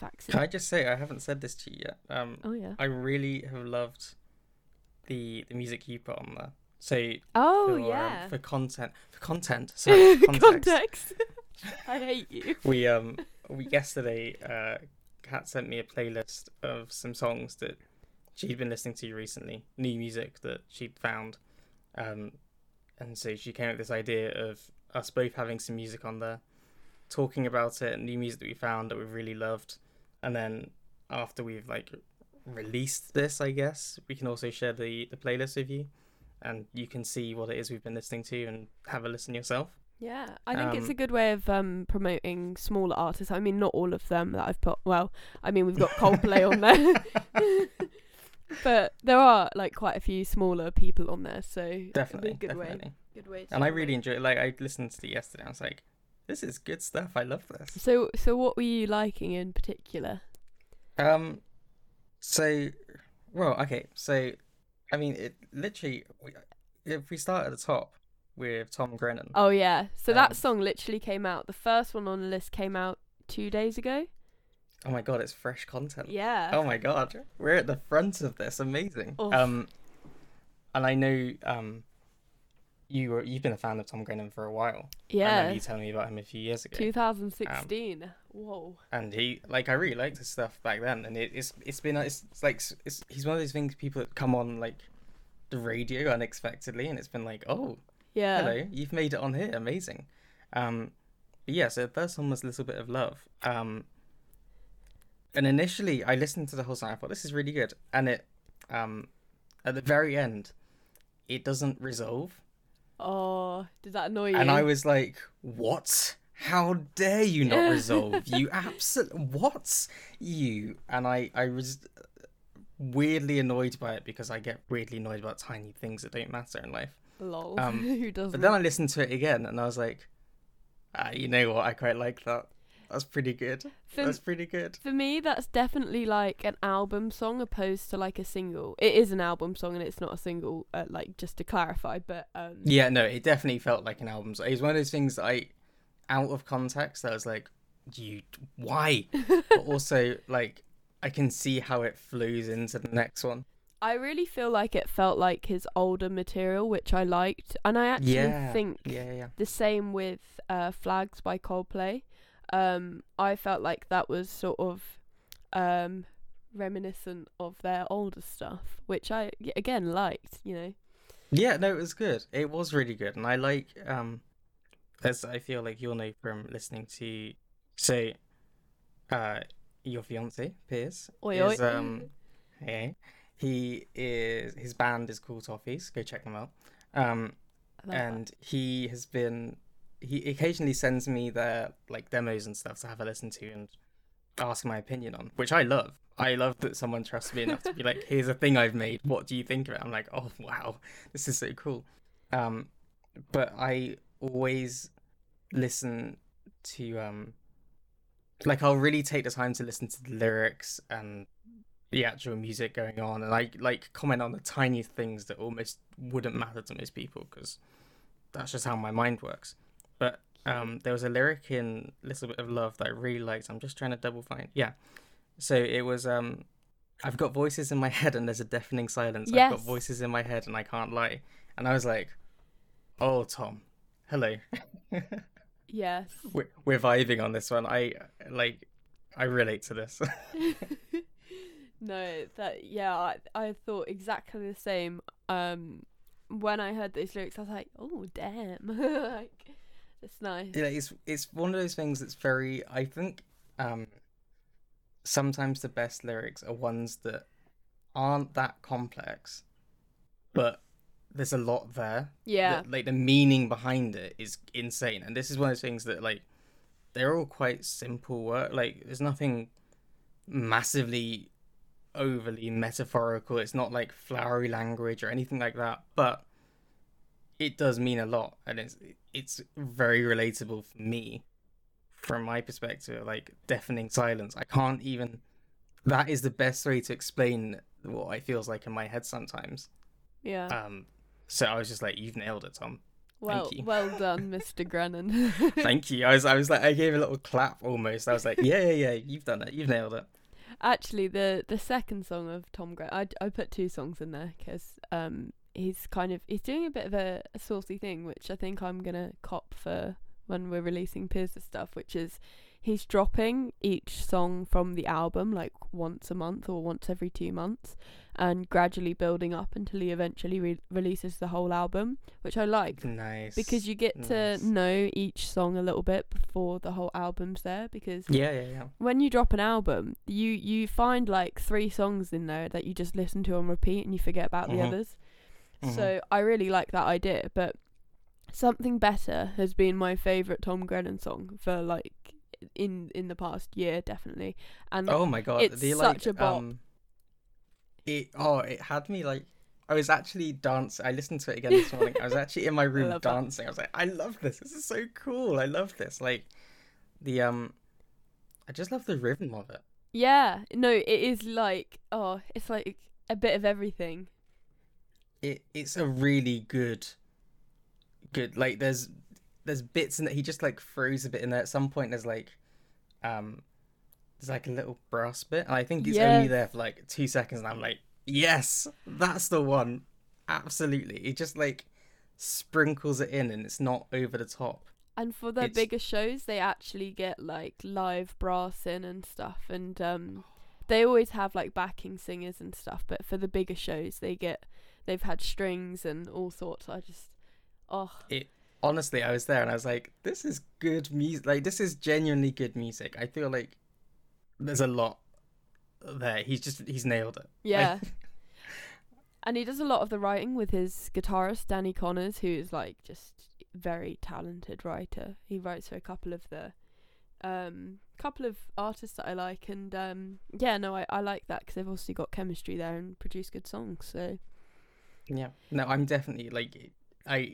Facts. Can I just say, I haven't said this to you yet. I really have loved the music you put on there. So context. I hate you. We yesterday, Kat sent me a playlist of some songs that she'd been listening to recently, new music that she'd found, and so she came up with this idea of us both having some music on there, talking about it, new music that we found that we really loved, and then after we've released this, I guess we can also share the playlist with you. And you can see what it is we've been listening to and have a listen yourself. Yeah, I think it's a good way of promoting smaller artists. I mean, not all of them that I've put. Well, I mean, we've got Coldplay on there. But there are quite a few smaller people on there. So definitely, it'd be a good way. And I really enjoy it. I listened to it yesterday. I was like, this is good stuff. I love this. So what were you liking in particular? I mean, it literally. If we start at the top with Tom Grennan. Oh yeah, so that song literally came out. The first one on the list came out 2 days ago. Oh my god, it's fresh content. Yeah. Oh my god, we're at the front of this. Amazing. Oof. And I know you've been a fan of Tom Grennan for a while. Yeah. I remember you telling me about him a few years ago. 2016. Whoa. And he, I really liked his stuff back then, and he's one of those things, people that come on the radio unexpectedly, and it's been oh yeah, hello, you've made it on here, amazing. But yeah, so the first one was a little bit of love. And initially I listened to the whole song, I thought this is really good, and it at the very end it doesn't resolve. Oh, did that annoy you? And I was like, what? How dare you not resolve? You absolutely... What? You... And I was weirdly annoyed by it, because I get weirdly annoyed about tiny things that don't matter in life. Lol. Who doesn't? But then I listened to it again, and I was like, You know what? I quite like that. That's pretty good. That's pretty good. For me, that's definitely like an album song opposed to like a single. It is an album song and it's not a single, like, just to clarify. But yeah, no, it definitely felt like an album song. It was one of those things that I, out of context, I was like, why? But also, like, I can see how it flows into the next one. I really feel like it felt like his older material, which I liked. And I actually think the same with Flags by Coldplay. I felt like that was sort of reminiscent of their older stuff, which I, again, liked, you know. Yeah, no, it was good. It was really good. And I like, as I feel like you'll know from listening to, say, your fiancé, Piers. He is, his band is Cool Toffees. Go check them out. He has been, he occasionally sends me their like demos and stuff to have a listen to and ask my opinion on, which I love. I love that someone trusts me enough to be like, here's a thing I've made. What do you think of it? I'm like, oh, wow, this is so cool. But I always listen to, like, I'll really take the time to listen to the lyrics and the actual music going on, and I like comment on the tiny things that almost wouldn't matter to most people because that's just how my mind works. But there was a lyric in Little Bit of Love that I really liked. I'm just trying to double find. Yeah, so it was I've got voices in my head and there's a deafening silence. Yes. I've got voices in my head and I can't lie. And I was like, oh, Tom, hello. Yes, we're vibing on this one. I relate to this. No, that, yeah, I thought exactly the same. When I heard those lyrics, I was like, oh, damn. Like, it's nice. Yeah, it's one of those things that's very, I think, sometimes the best lyrics are ones that aren't that complex, but there's a lot there. Yeah. That, like, the meaning behind it is insane. And this is one of those things that, like, they're all quite simple work. Like, there's nothing massively overly metaphorical. It's not like flowery language or anything like that, but it does mean a lot, and it's very relatable for me from my perspective. Like, deafening silence, I can't even, that is the best way to explain what it feels like in my head sometimes. Yeah. So I was just like, you've nailed it, Tom. Well, thank you. Well done, Mr. Grennan. Thank you. I was like, I gave a little clap almost. I was like, yeah, you've done it, you've nailed it. Actually, the second song of Tom Grennan, I put two songs in there because he's doing a bit of a saucy thing, which I think I'm going to cop for when we're releasing Piers' stuff, which is he's dropping each song from the album like once a month or once every 2 months and gradually building up until he eventually releases the whole album, which I like. Nice. Because you get to know each song a little bit before the whole album's there, because when you drop an album, you find like 3 songs in there that you just listen to on repeat and you forget about the others. So I really like that idea, but Something Better has been my favourite Tom Grennan song for like in the past year, definitely. And oh my god, it's such a bop. It had me like, I was actually dancing. I listened to it again this morning. I was actually in my room dancing. I was like, I love this. This is so cool. I love this. Like the I just love the rhythm of it. Yeah, no, it is like, oh, it's like a bit of everything. It's a really good like there's bits in that he just like throws a bit in there. At some point there's like a little brass bit, and I think it's only there for like 2 seconds, and I'm like, yes, that's the one. Absolutely. It just like sprinkles it in and it's not over the top. And for their bigger shows, they actually get like live brass in and stuff, and they always have like backing singers and stuff, but for the bigger shows they've had strings and all sorts. I just, oh, it honestly, I was there and I was like, this is good music. Like, this is genuinely good music. I feel like there's a lot there. He's nailed it. Yeah. And he does a lot of the writing with his guitarist Danny Connors, who is like just very talented writer. He writes for a couple of the artists that I like, and I like that because they've obviously got chemistry there and produce good songs. So yeah, no, I'm definitely like,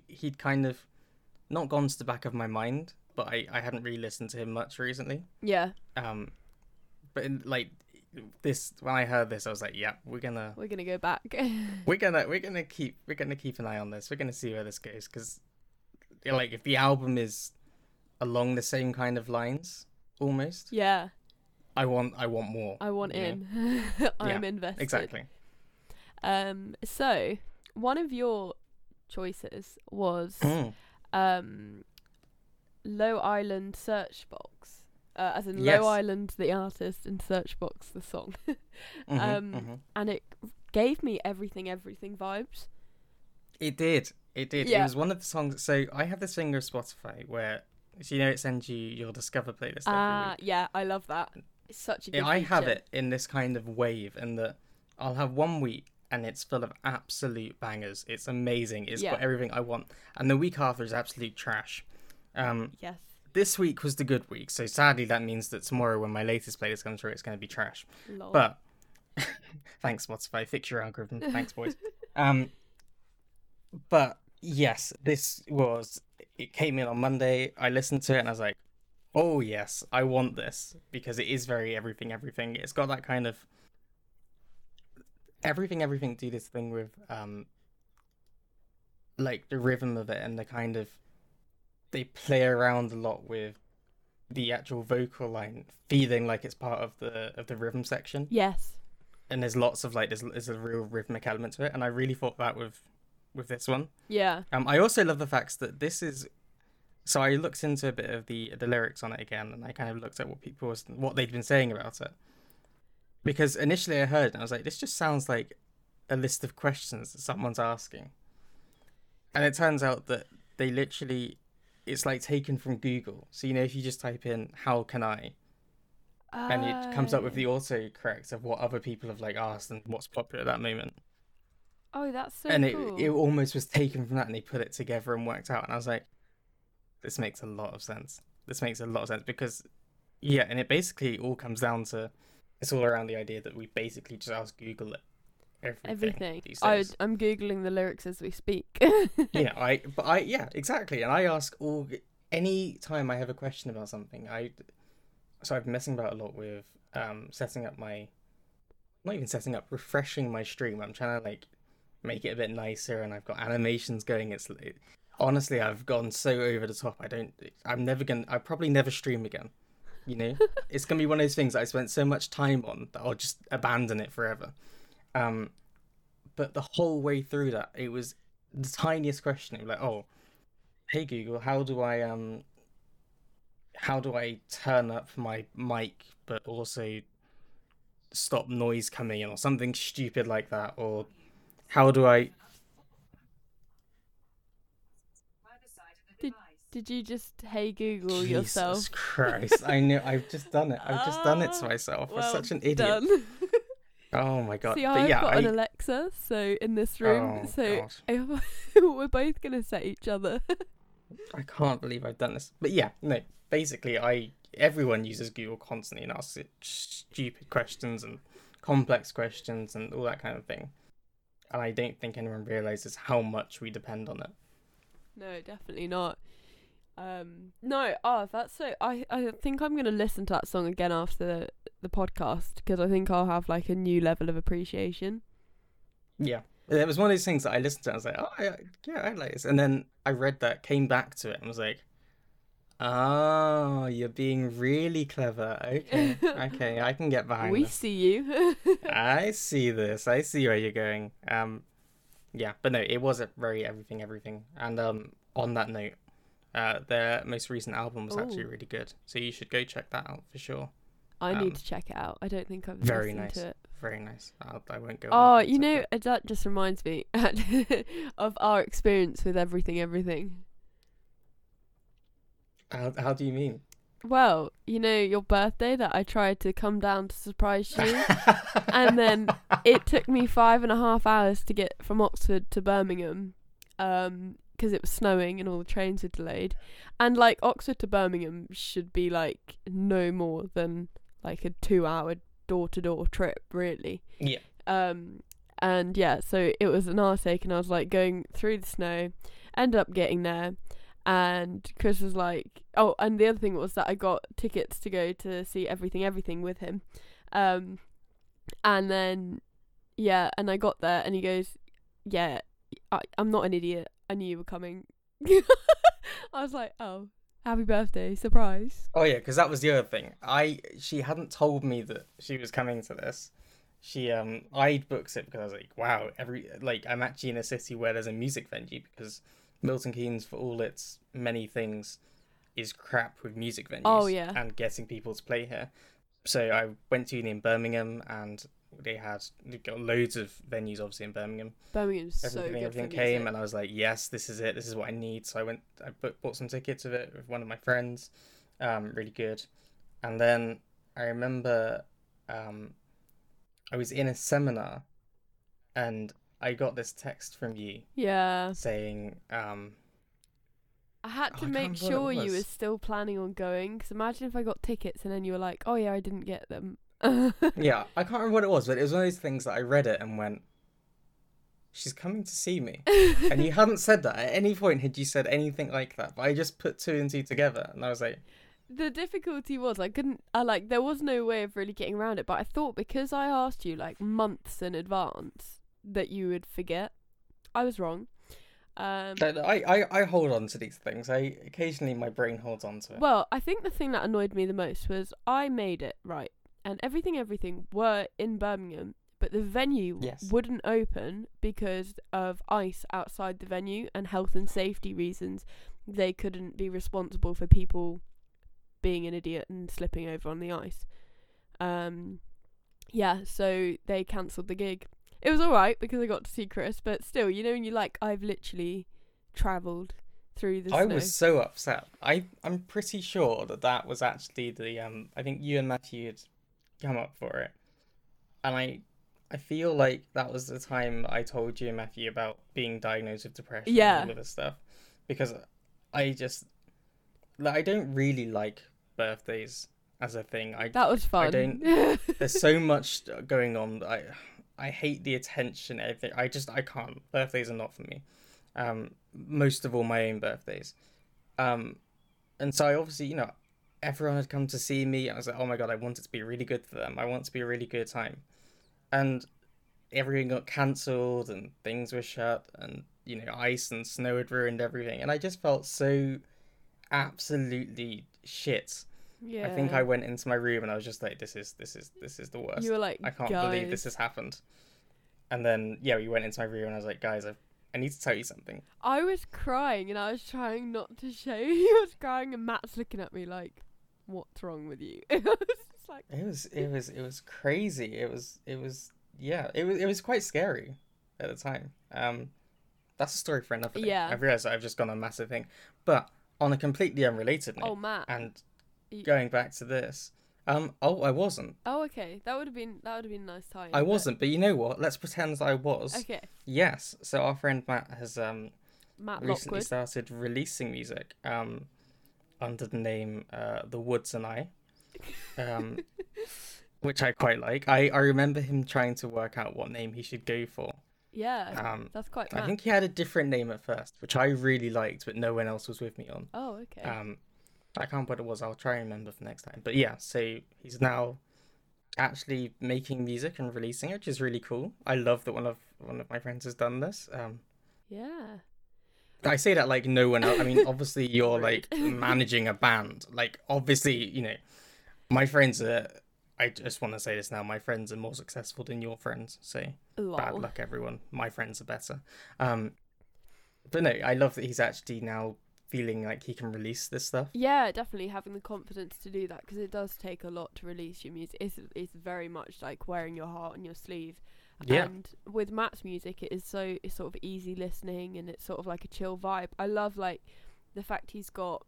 he'd kind of not gone to the back of my mind but I hadn't really listened to him much recently. Yeah. But in, like this, when I heard this, I was like, "Yeah, we're gonna go back. we're gonna keep an eye on this. We're gonna see where this goes, because like if the album is along the same kind of lines, almost. Yeah. I want more. I want in. I'm invested. Exactly. So one of your choices was Low Island Search Box, as in Low Island the artist and Search Box the song. And it gave me Everything Everything vibes. It did. Yeah. It was one of the songs. So I have this thing with Spotify where, so you know, it sends you your Discover playlist every week. Yeah, I love that. It's such a good feature. I have it in this kind of wave, and that I'll have one week and it's full of absolute bangers. It's amazing. It's got everything I want. And the week after is absolute trash. Yes. This week was the good week. So sadly, that means that tomorrow, when my latest playlist comes through, it's going to be trash. Lol. But thanks, Spotify. Fix your algorithm. Thanks, boys. But yes, this was... It came in on Monday. I listened to it and I was like, oh yes, I want this, because it is very Everything Everything. It's got that kind of... Everything Everything do this thing with like the rhythm of it, and the kind of, they play around a lot with the actual vocal line feeling like it's part of the rhythm section. Yes. And there's lots of like there's a real rhythmic element to it, and I really thought that with this one. Yeah. I also love the fact that this is... So I looked into a bit of the lyrics on it again, and I kind of looked at what they'd been saying about it. Because initially I heard it and I was like, this just sounds like a list of questions that someone's asking. And it turns out that they literally... It's like taken from Google. So, you know, if you just type in, how can I? And it comes up with the autocorrect of what other people have like asked and what's popular at that moment. Oh, that's so cool. And it almost was taken from that, and they put it together and worked out. And I was like, this makes a lot of sense. Because, yeah, and it basically all comes down to, it's all around the idea that we basically just ask Google everything. I'm Googling the lyrics as we speak. Exactly. And I ask any time I have a question about something. So I've been messing about a lot with refreshing my stream. I'm trying to like make it a bit nicer, and I've got animations going. Honestly, I've gone so over the top. I probably never stream again, you know. It's gonna be one of those things that I spent so much time on that I'll just abandon it forever. But the whole way through that, it was the tiniest question. It was like, oh, hey Google, how do I turn up my mic but also stop noise coming in, or something stupid like that, or how do I... Did you just, hey Google, Jesus yourself? Jesus Christ, I know, I've just done it to myself. Well, I'm such an idiot. Oh my God. See, but I've got an Alexa, so in this room, we're both going to set each other. I can't believe I've done this. But yeah, no, basically everyone uses Google constantly and asks it stupid questions and complex questions and all that kind of thing. And I don't think anyone realises how much we depend on it. No, definitely not. That's so... I think I'm going to listen to that song again after the podcast, because I think I'll have like a new level of appreciation. Yeah. It was one of those things that I listened to and I was like, I like this. And then I read that, came back to it and was like, oh, you're being really clever. Okay, I can get behind this. We see you. I see this. I see where you're going. Yeah, but no, it was a very Everything Everything. And on that note, their most recent album was actually really good. So you should go check that out for sure. I need to check it out. I don't think I've listened to it. Very nice. I won't go. Oh, you know, that just reminds me of our experience with Everything Everything. How do you mean? Well, you know, your birthday that I tried to come down to surprise you. And then it took me 5.5 hours to get from Oxford to Birmingham, because it was snowing and all the trains were delayed. And like Oxford to Birmingham should be like no more than like a 2-hour door-to-door trip, really. Yeah. And yeah, so it was an arsehole, and I was like going through the snow, ended up getting there. And Chris was like, oh, and the other thing was that I got tickets to go to see Everything Everything with him. And then, yeah, and I got there and he goes, yeah, I'm not an idiot. I knew you were coming. I was like, oh, happy birthday, surprise. Oh, yeah, because that was the other thing. She hadn't told me that she was coming to this. She I'd booked it because I was like, wow, I'm actually in a city where there's a music venue, because Milton Keynes, for all its many things, is crap with music venues. Oh, yeah. And getting people to play here. So I went to uni in Birmingham, and they've got loads of venues, obviously, in Birmingham. Birmingham's everything, so good. Everything came, and I was like, yes, this is it. This is what I need. So I bought some tickets of it with one of my friends. Really good. And then I remember I was in a seminar, and I got this text from you. Yeah. Saying, I had to make sure you were still planning on going, because imagine if I got tickets and then you were like, oh yeah, I didn't get them. Yeah, I can't remember what it was, but it was one of those things that I read it and went, she's coming to see me. And you hadn't said that. At any point had you said anything like that, but I just put two and two together, and I was like... The difficulty was there was no way of really getting around it, but I thought because I asked you like months in advance that you would forget. I was wrong. I hold on to these things. Occasionally my brain holds on to it. Well, I think the thing that annoyed me the most was I made it right, and Everything were in Birmingham, but the venue wouldn't open because of ice outside the venue and health and safety reasons. They couldn't be responsible for people being an idiot and slipping over on the ice. So they cancelled the gig. It was alright because I got to see Chris, but still, you know, when you're like, I've literally travelled through the snow. I was so upset. I'm pretty sure that was actually the, I think you and Matthew had come up for it. And I feel like that was the time I told you and Matthew about being diagnosed with depression and all of this stuff. Because I don't really like birthdays as a thing. That was fun. There's so much going on. I hate the attention, everything. I can't. Birthdays are not for me. Most of all, my own birthdays. And so I obviously, you know, everyone had come to see me. I was like, oh my God, I want it to be really good for them. I want it to be a really good time. And everything got cancelled and things were shut and, you know, ice and snow had ruined everything. And I just felt so absolutely shit. Yeah. I think I went into my room and I was just like, this is the worst. You were like, I can't believe this has happened. And then, yeah, we went into my room and I was like, guys, I need to tell you something. I was crying and I was trying not to show you I was crying, and Matt's looking at me like, what's wrong with you? It was just like... It was crazy. It was quite scary at the time. That's a story for another day. Yeah. I've realised that I've just gone on a massive thing. But on a completely unrelated note... Oh, Matt. And... Going back to this, I wasn't. Oh, okay, that would have been a nice time. I wasn't, but you know what? Let's pretend that I was. Okay. Yes. So our friend Matt has recently started releasing music under the name The Woods and I, which I quite like. I remember him trying to work out what name he should go for. Yeah, that's quite Matt. I think he had a different name at first, which I really liked, but no one else was with me on. Oh, okay. I can't remember what it was. I'll try and remember for next time. But yeah, so he's now actually making music and releasing it, which is really cool. I love that one of my friends has done this. Yeah. I say that like no one else. I mean, obviously you're like managing a band. Like obviously, you know, my friends are, I just want to say this now, my friends are more successful than your friends. So bad luck, everyone. My friends are better. But no, I love that he's actually now feeling like he can release this stuff. Yeah, definitely having the confidence to do that, because it does take a lot to release your music. It's very much like wearing your heart on your sleeve. Yeah. And with Matt's music, it's sort of easy listening, and it's sort of like a chill vibe. I love like the fact he's got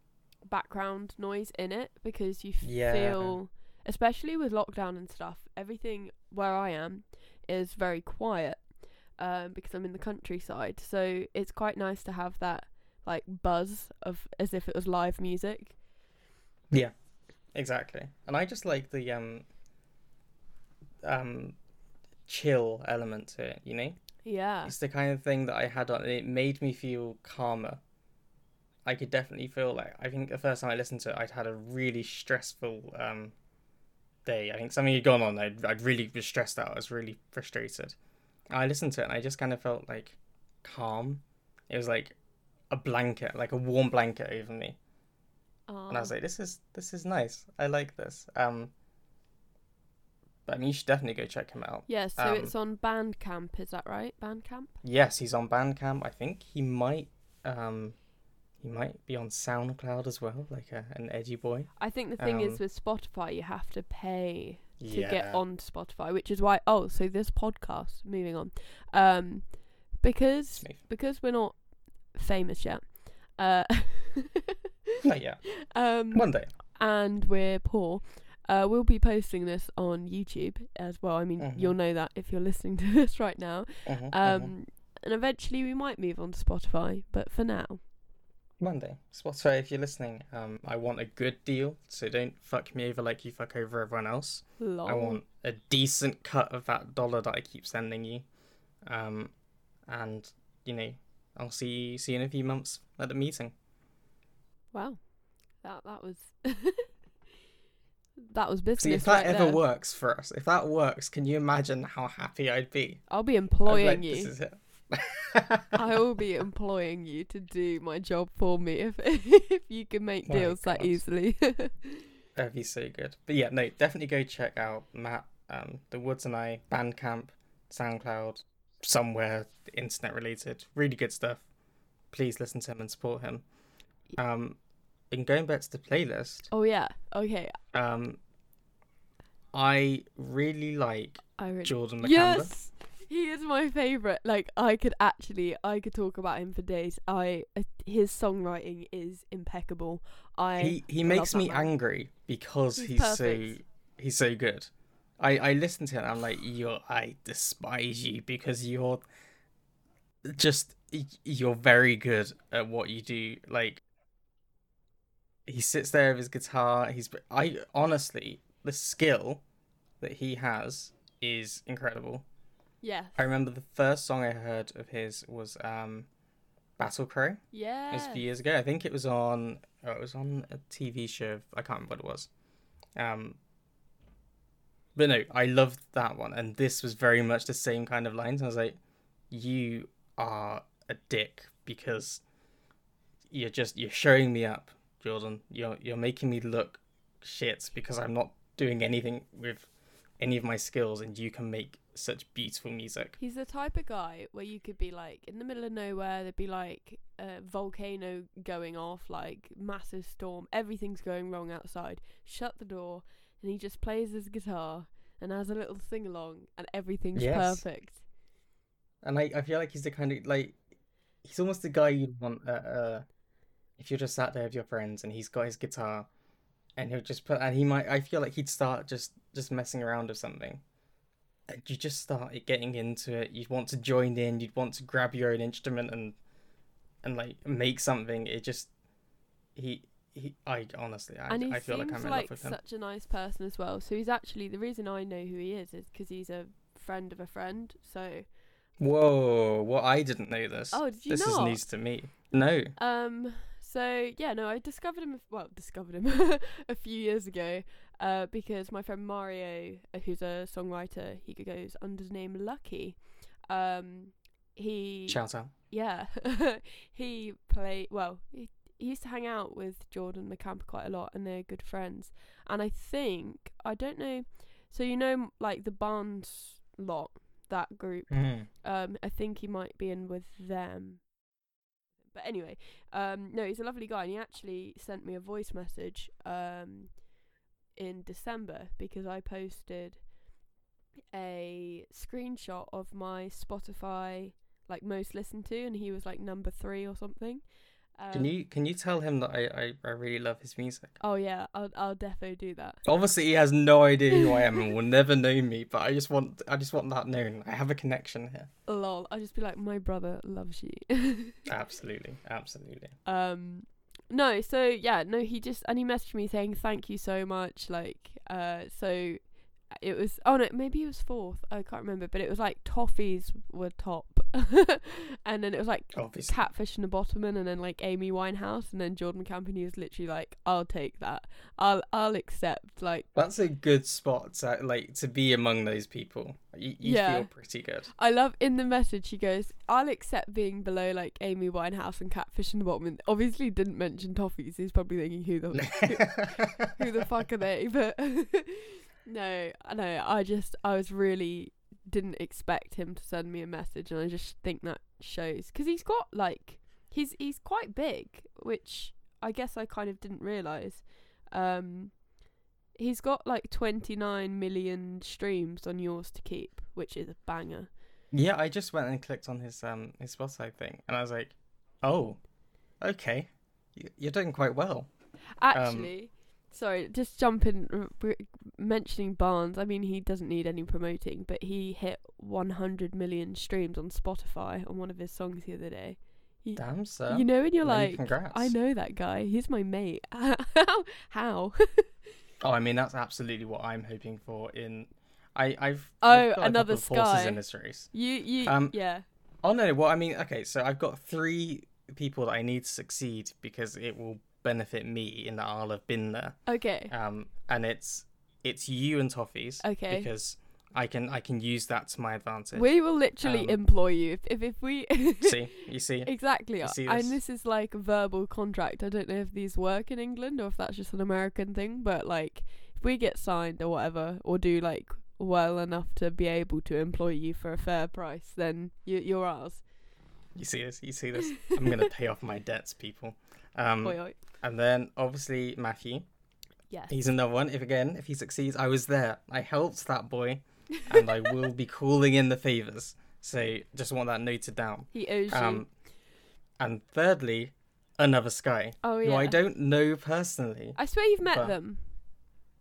background noise in it, because you feel, especially with lockdown and stuff, everything where I am is very quiet because I'm in the countryside. So it's quite nice to have that like buzz of as if it was live music. Yeah, exactly. And I just like the chill element to it, you know. Yeah, it's the kind of thing that I had on. It made me feel calmer, I could definitely feel like, I think the first time I listened to it, I'd had a really stressful day. I think something had gone on. I'd really was stressed out. I was really frustrated. I listened to it and I just kind of felt like calm. It was like a blanket, like a warm blanket over me. Aww. And I was like, this is nice. I like this. But I mean, you should definitely go check him out. Yeah, so it's on Bandcamp, is that right? Bandcamp? Yes, he's on Bandcamp. I think he might be on SoundCloud as well, like an edgy boy. I think the thing is with Spotify, you have to pay to get on Spotify, which is why. Oh, so this podcast. Moving on, because we're not famous yet. Not yet. One day. And we're poor. We'll be posting this on YouTube as well. I mean, you'll know that if you're listening to this right now. And eventually we might move on to Spotify, but for now. Monday. Spotify, if you're listening, I want a good deal, so don't fuck me over like you fuck over everyone else. Long. I want a decent cut of that dollar that I keep sending you. And, you know, I'll see you in a few months at the meeting. Wow. That was... That was business. See, if that ever works for us, if that works, can you imagine how happy I'd be? I'll be employing you. This is it. I will be employing you to do my job for me if you can make deals that easily. That'd be so good. But yeah, no, definitely go check out Matt, The Woods and I, Bandcamp, SoundCloud, somewhere internet related. Really good stuff. Please listen to him and support him. And going back to the playlist. Oh yeah. Okay. I really like Jordan Mackampa. Yes, he is my favorite. Like I could talk about him for days. His songwriting is impeccable. He makes me angry because he's so good. I listen to him. And I'm like, I despise you because you're very good at what you do. Like. He sits there with his guitar. Honestly, the skill that he has is incredible. Yeah. I remember the first song I heard of his was Battle Crow. Yeah. It was a few years ago. I think it was on a TV show. I can't remember what it was. But no, I loved that one. And this was very much the same kind of lines. I was like, you are a dick because you're showing me up. Jordan, you're making me look shit because I'm not doing anything with any of my skills, and you can make such beautiful music. He's the type of guy where you could be like in the middle of nowhere, there'd be like a volcano going off, like massive storm, everything's going wrong outside. Shut the door, and he just plays his guitar and has a little sing along, and everything's perfect. And I feel like he's the kind of like he's almost the guy you'd want if you're just sat there with your friends and he's got his guitar and he'll just I feel like he'd start just messing around with something. You just start getting into it. You'd want to join in. You'd want to grab your own instrument and like make something. It just, I honestly feel like I'm in love with him. And he seems like such a nice person as well. So he's actually, the reason I know who he is because he's a friend of a friend. So. Whoa. Well, I didn't know this. Oh, did you not? This is news to me. No. So, yeah, no, I discovered him a few years ago because my friend Mario, who's a songwriter, he goes under the name Lucky. Shout out. Yeah. He used to hang out with Jordan Mackampa quite a lot, and they're good friends. And so you know, like the Barnes lot, that group, I think he might be in with them. But anyway, no, he's a lovely guy, and he actually sent me a voice message in December because I posted a screenshot of my Spotify like most listened to, and he was like number 3 or something. Can you tell him that I really love his music? Oh yeah, I'll defo do that. Obviously, he has no idea who I am and will never know me. But I just want that known. I have a connection here. Lol, I'll just be like, my brother loves you. Absolutely. No, so yeah, no, he messaged me saying thank you so much. Like, so it was. Oh no, maybe it was 4th. I can't remember, but it was like Toffees were top. And then it was like obviously Catfish and the Bottlemen, and then like Amy Winehouse, and then Jordan Mackampa was literally like, I'll take that. I'll accept. Like, that's a good spot to, like, to be among those people. You yeah. feel pretty good. I love in the message she goes, I'll accept being below like Amy Winehouse and Catfish and the Bottlemen. Obviously didn't mention Toffees. He's probably thinking who the fuck are they? But no, I was really didn't expect him to send me a message, and I just think that shows, because he's got like he's quite big, which I guess I kind of didn't realise. He's got like 29 million streams on Yours to Keep, which is a banger. Yeah, I just went and clicked on his Spotify thing, and I was like, oh, okay, you're doing quite well. Actually, sorry, just jumping, mentioning Barnes, I mean, he doesn't need any promoting, but he hit 100 million streams on Spotify on one of his songs the other day. Damn, sir. You know, and you're like, congrats. I know that guy. He's my mate. How? Oh, I mean, that's absolutely what I'm hoping for in... I've got Another Sky. Horses in this race. Yeah. Oh, no, well, I mean, okay, so I've got 3 people that I need to succeed, because it will benefit me in that I'll have been there. Okay. And it's you and Toffees. Okay. Because I can use that to my advantage. We will literally employ you if we see exactly. You see this? And this is like a verbal contract. I don't know if these work in England or if that's just an American thing, but like if we get signed or whatever, or do like well enough to be able to employ you for a fair price, then you're ours. You see this? I'm gonna pay off my debts, people. Oi. And then obviously Mackie. Yes. He's another one. If he succeeds, I was there. I helped that boy, and I will be calling in the favours. So just want that noted down. He owes you. And thirdly, Another Sky. Oh yeah. Who I don't know personally. I swear you've met them.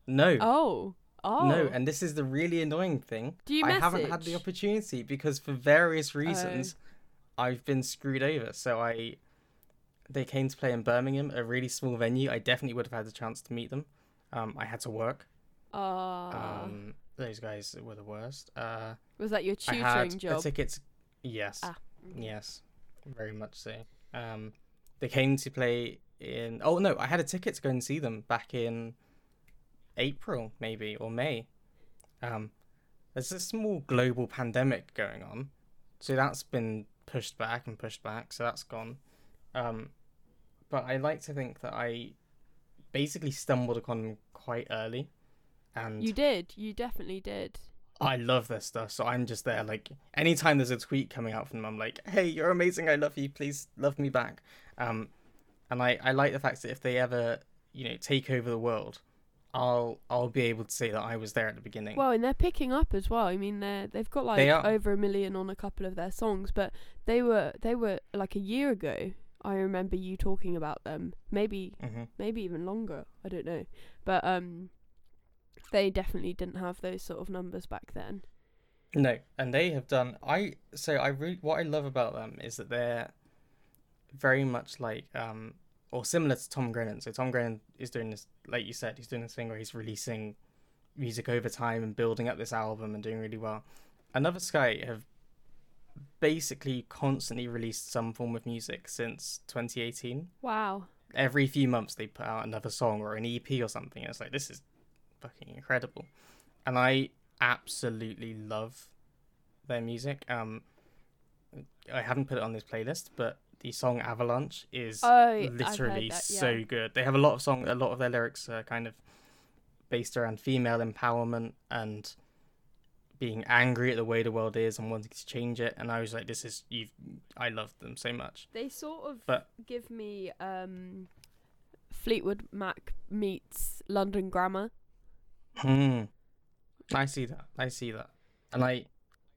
No. Oh. No, and this is the really annoying thing. Do you message? I haven't had the opportunity because for various reasons, I've been screwed over. So they came to play in Birmingham, a really small venue. I definitely would have had the chance to meet them. I had to work. Those guys were the worst. Was that your tutoring job? The tickets. Yes. Yes. Very much so. They came to play in... Oh, no. I had a ticket to go and see them back in April, maybe, or May. There's a small global pandemic going on. So that's been pushed back. So that's gone. But I like to think that I basically stumbled upon them quite early. And you definitely did. I love this stuff, so I'm just there, like, anytime there's a tweet coming out from them, I'm like, hey, you're amazing, I love you, please love me back. And I like the fact that if they ever, you know, take over the world, I'll be able to say that I was there at the beginning. Well, and they're picking up as well. I mean, they've got like over 1 million on a couple of their songs, but they were like a year ago. I remember you talking about them, maybe even longer. I don't know, but they definitely didn't have those sort of numbers back then. No, and they have done. What I love about them is that they're very much like or similar to Tom Grennan. So Tom Grennan is doing this, like you said, he's doing this thing where he's releasing music over time and building up this album and doing really well. Another Sky have basically constantly released some form of music since 2018. Wow. Every few months they put out another song or an EP or something. It's like, this is fucking incredible. And I absolutely love their music. I haven't put it on this playlist, but the song Avalanche is literally so good. They have a lot of their lyrics are kind of based around female empowerment and being angry at the way the world is and wanting to change it. And I was like, I loved them so much. They sort of give me Fleetwood Mac meets London Grammar. I see that. And I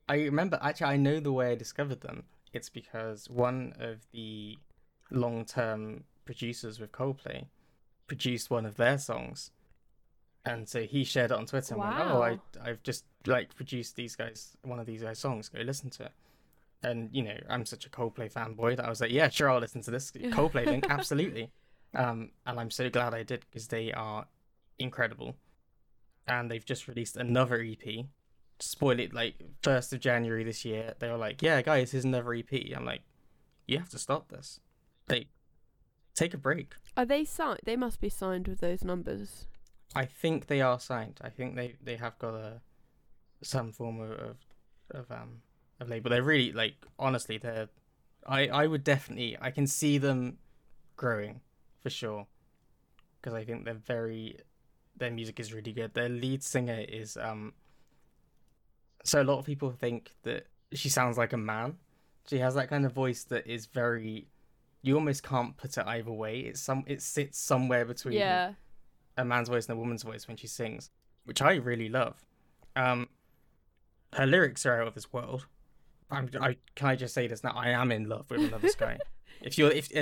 remember, actually, I know the way I discovered them. It's because one of the long-term producers with Coldplay produced one of their songs. And so he shared it on Twitter. Wow. And went, I've just like produced these guys, one of these guys' songs. Go listen to it. And you know, I'm such a Coldplay fanboy that I was like, yeah, sure, I'll listen to this Coldplay link, absolutely. And I'm so glad I did because they are incredible. And they've just released another EP spoil it, like 1st of January this year, they were like, yeah, guys, here's another EP. I'm like, you have to stop this. Take a break. Are they signed? They must be signed with those numbers. I think they are signed. I think they have got some form of label. They're really, like, honestly, they're. I would definitely. I can see them growing for sure, because I think their music is really good. Their lead singer is So a lot of people think that she sounds like a man. She has that kind of voice that is very. You almost can't put it either way. It sits somewhere between a man's voice and a woman's voice when she sings, which I really love. Her lyrics are out of this world. Can I just say this now? I am in love with Another Sky. If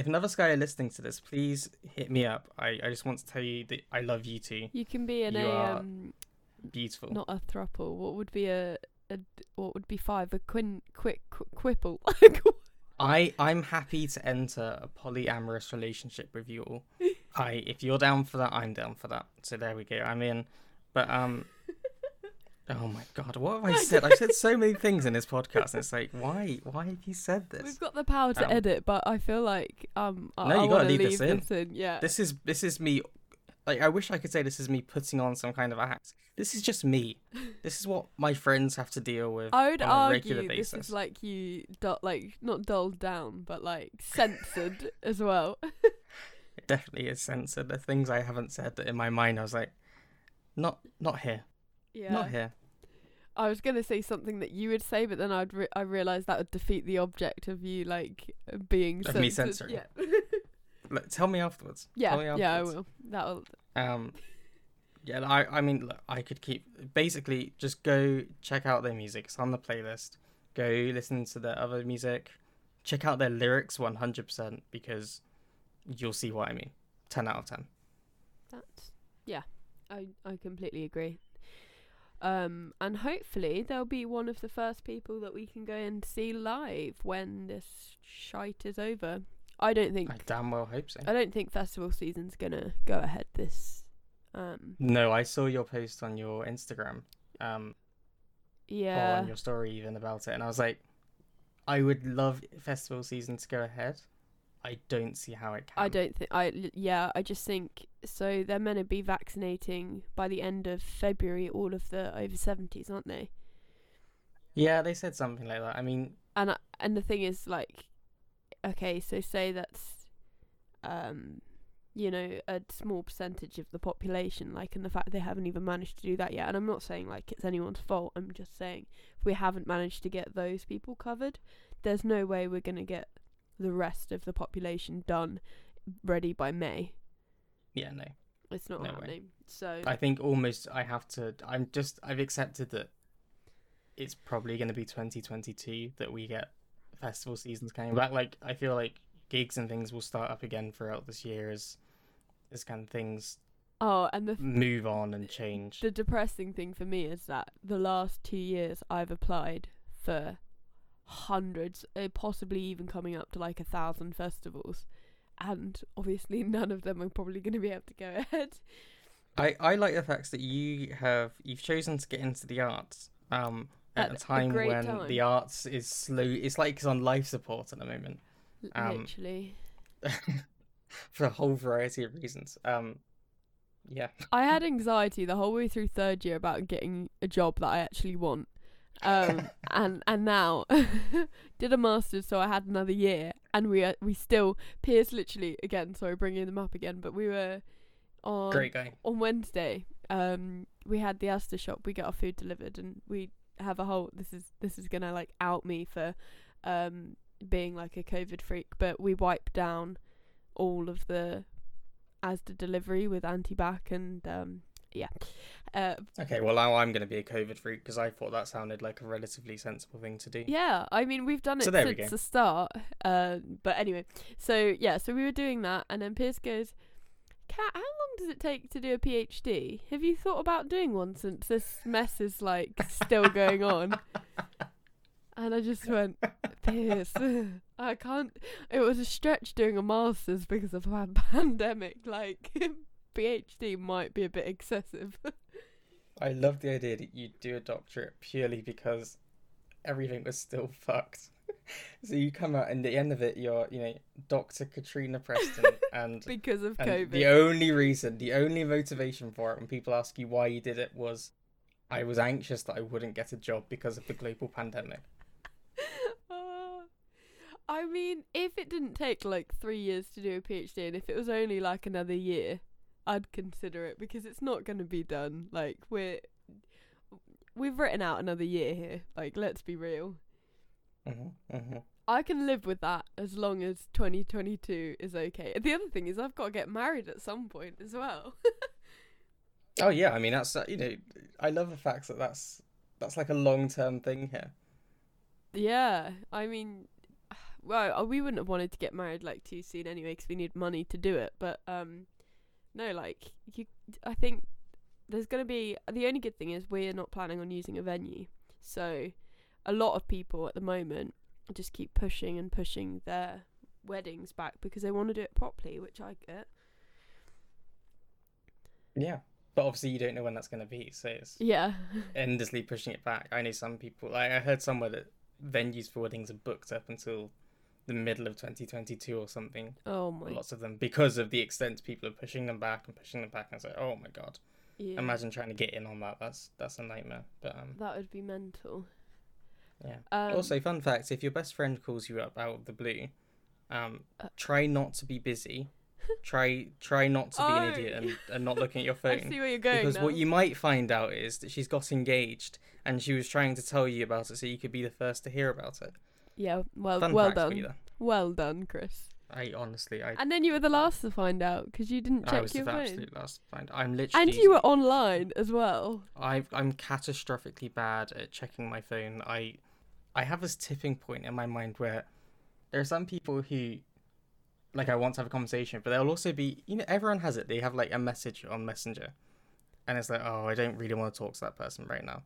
Another Sky are listening to this, please hit me up. I just want to tell you that I love you too. You can be beautiful. Not a throuple. What would be what would be five? A quipple. I'm happy to enter a polyamorous relationship with you all. If you're down for that, I'm down for that. So there we go. I'm in. But oh my god, what have I said? I've said so many things in this podcast, and it's like, why have you said this? We've got the power to edit, but I feel like I gotta leave this in. Yeah. This is me. Like, I wish I could say this is me putting on some kind of act. This is just me. This is what my friends have to deal with on a regular basis. This is like you, not dulled down, but like censored as well. It definitely is censored. The things I haven't said that in my mind, I was like, not here. Yeah. Not here. I was going to say something that you would say, but then I realised that would defeat the object of you, like, being censored. Of me censoring. Yeah. Look, tell me afterwards. Yeah, I will. That'll. Yeah, I mean, look, I could keep. Basically, just go check out their music. It's on the playlist. Go listen to their other music. Check out their lyrics 100%, because you'll see what I mean. 10 out of 10. That's I completely agree. And hopefully they'll be one of the first people that we can go and see live when this shite is over. I damn well hope so. I don't think festival season's gonna go ahead this. No, I saw your post on your Instagram. Or on your story even about it, and I was like, I would love festival season to go ahead. I don't see how it can. I just think so. They're meant to be vaccinating by the end of February all of the over 70s, aren't they? Yeah, they said something like that. I mean, and the thing is, like. Okay, so say that's, a small percentage of the population, like, and the fact they haven't even managed to do that yet. And I'm not saying, like, it's anyone's fault. I'm just saying if we haven't managed to get those people covered, there's no way we're going to get the rest of the population done ready by May. Yeah, no. It's not happening. So I think almost I've accepted that it's probably going to be 2022 that we get festival seasons coming back. Like, I feel like gigs and things will start up again throughout this year as kind of things move on and change. The depressing thing for me is that the last 2 years I've applied for hundreds, possibly even coming up to like 1,000 festivals, and obviously none of them are probably going to be able to go ahead. I like the fact that you've chosen to get into the arts. At a time when the arts is slow. It's like it's on life support at the moment. Literally. For a whole variety of reasons. Yeah. I had anxiety the whole way through third year about getting a job that I actually want. And now did a master's, so I had another year, and we still Piers literally again. Sorry, bringing them up again, but we were on great guy on Wednesday. We had the Asda shop. We got our food delivered, and we. Have a whole this is gonna like out me for being like a COVID freak, but we wiped down all of the Asda delivery with anti-bac and okay, well now I'm gonna be a COVID freak because I thought that sounded like a relatively sensible thing to do. Yeah, I mean we've done it since the start, but anyway, so we were doing that, and then Piers goes, Kat, how long does it take to do a PhD? Have you thought about doing one since this mess is like still going on? And I just went, Piers, I can't. It was a stretch doing a master's because of a pandemic. Like PhD might be a bit excessive. I love the idea that you do a doctorate purely because everything was still fucked. So you come out, and at the end of it, you're, you know, Dr. Katrina Preston, and because of COVID. The only reason, the only motivation for it, when people ask you why you did it, was I was anxious that I wouldn't get a job because of the global pandemic. I mean, if it didn't take like 3 years to do a PhD, and if it was only like another year, I'd consider it, because it's not going to be done. Like, we've written out another year here. Like, let's be real. Mm-hmm, mm-hmm. I can live with that as long as 2022 is okay. The other thing is I've got to get married at some point as well. Oh yeah, I mean, that's, you know, I love the fact that that's like a long-term thing here. Yeah, I mean, well, we wouldn't have wanted to get married like too soon anyway, because we need money to do it, but no, like, I think there's going to be, the only good thing is we're not planning on using a venue, so a lot of people at the moment just keep pushing and pushing their weddings back because they want to do it properly, which I get. Yeah, but obviously you don't know when that's going to be, so it's endlessly pushing it back. I know some people, like, I heard somewhere that venues for weddings are booked up until the middle of 2022 or something. Oh my! Lots of them, because of the extent people are pushing them back, and it's like, oh my god, yeah. Imagine trying to get in on that. That's a nightmare. But that would be mental. Yeah. Also, fun fact, if your best friend calls you up out of the blue, try not to be busy. Try not to be an idiot and not looking at your phone. I see where you're going because now. What you might find out is that she's got engaged and she was trying to tell you about it so you could be the first to hear about it. Yeah, well done. Well done, Chris. I honestly... And then you were the last to find out because you didn't check your phone. I was the absolute last to find out. I'm literally... And you were online as well. I'm catastrophically bad at checking my phone. I have this tipping point in my mind where there are some people who, like, I want to have a conversation, but there'll also be, you know, everyone has it. They have, like, a message on Messenger. And it's like, oh, I don't really want to talk to that person right now.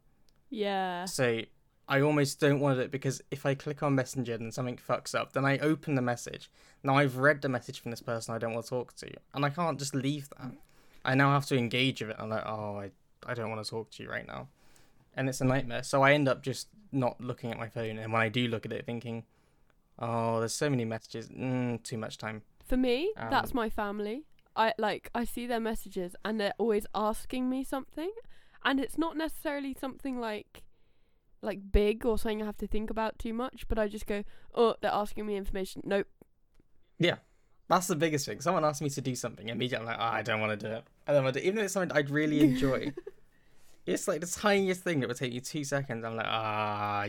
Yeah. So I almost don't want it because if I click on Messenger and something fucks up, then I open the message. Now I've read the message from this person I don't want to talk to, and I can't just leave that. I now have to engage with it. I'm like, oh, I don't want to talk to you right now. And it's a nightmare. So I end up just not looking at my phone. And when I do look at it, thinking, oh, there's so many messages. Too much time. For me, that's my family. I see their messages and they're always asking me something. And it's not necessarily something like big or something I have to think about too much, but I just go, oh, they're asking me information. Nope. Yeah. That's the biggest thing. Someone asked me to do something, immediately I'm like, I don't want to do it. Even though it's something I'd really enjoy. It's like the tiniest thing that would take you 2 seconds. I'm like,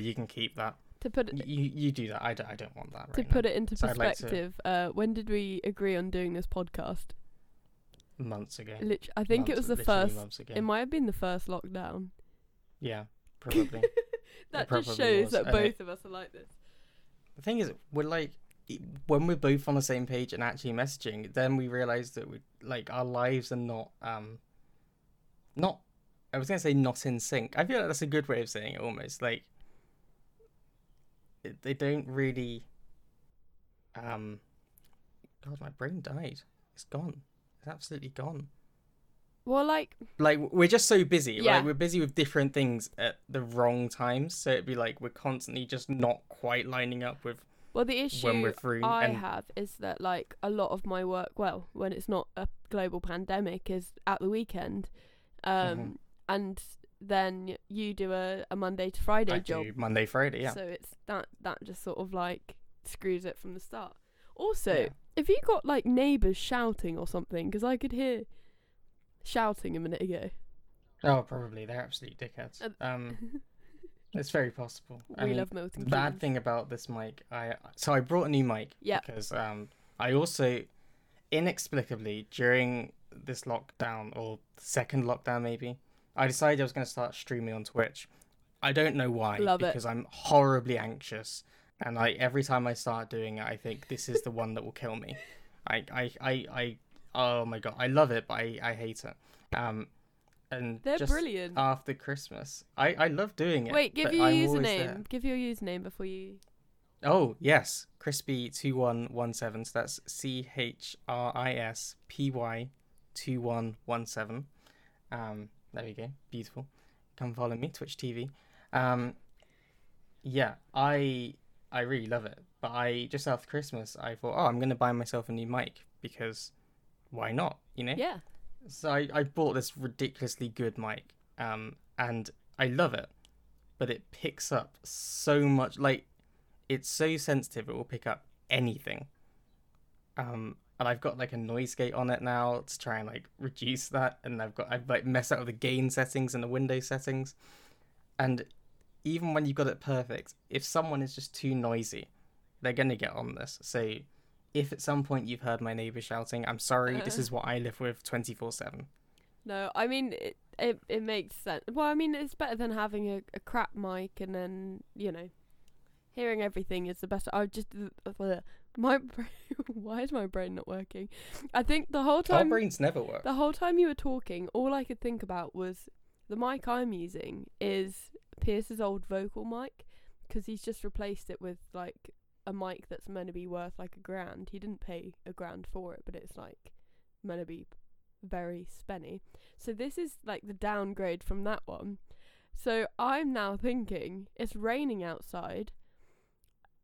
you can keep that. To put it, you do that. I don't want that right now. To put it into perspective, when did we agree on doing this podcast? Months ago. I think it was the first. It might have been the first lockdown. Yeah, probably. That just shows that both of us are like this. The thing is, we're like, when we're both on the same page and actually messaging, then we realise that we, like, our lives are not. I was gonna say not in sync. I feel like that's a good way of saying it. Almost like they don't really. God, my brain died. It's gone. It's absolutely gone. Well, like we're just so busy. Yeah. Like, we're busy with different things at the wrong times. So it'd be like we're constantly just not quite lining up with. Well, the issue when we're free I have is that, like, a lot of my work, well, when it's not a global pandemic, is at the weekend. Mm-hmm. And then you do a Monday to Friday job. I do Monday, Friday, yeah. So it's that just sort of like screws it from the start. Also, If you got like neighbours shouting or something, because I could hear shouting a minute ago. Oh, probably. They're absolute dickheads. It's very possible. I mean, love melting. The bad thing about this mic, I brought a new mic because I also inexplicably during this lockdown or second lockdown maybe, I decided I was going to start streaming on Twitch. I don't know why. Love because it. I'm horribly anxious, and every time I start doing it, I think this is the one that will kill me. Oh my god, I love it, but I hate it. And they're just brilliant. After Christmas, I love doing it. Wait, give your username. Give your username before you. Oh yes, crispy2117. So that's CHRISPY2117. There you go. Beautiful. Come follow me, Twitch TV. Yeah, I really love it. But I just after Christmas, I thought, oh, I'm going to buy myself a new mic because why not, you know? Yeah. So I bought this ridiculously good mic, and I love it, but it picks up so much. Like, it's so sensitive, it will pick up anything. And I've got like a noise gate on it now to try and like reduce that. And I've like messed up with the gain settings and the window settings. And even when you've got it perfect, if someone is just too noisy, they're going to get on this. So if at some point you've heard my neighbor shouting, I'm sorry, this is what I live with 24/7. No, I mean, it makes sense. Well, I mean, it's better than having a crap mic and then, you know, hearing everything is the best. I just... my brain... Why is my brain not working? I think the whole time... Our brains never work. The whole time you were talking, all I could think about was the mic I'm using is Pierce's old vocal mic, because he's just replaced it with, like, a mic that's meant to be worth, like, $1,000. He didn't pay $1,000 for it, but it's, like, meant to be very spenny. So this is, like, the downgrade from that one. So I'm now thinking, it's raining outside...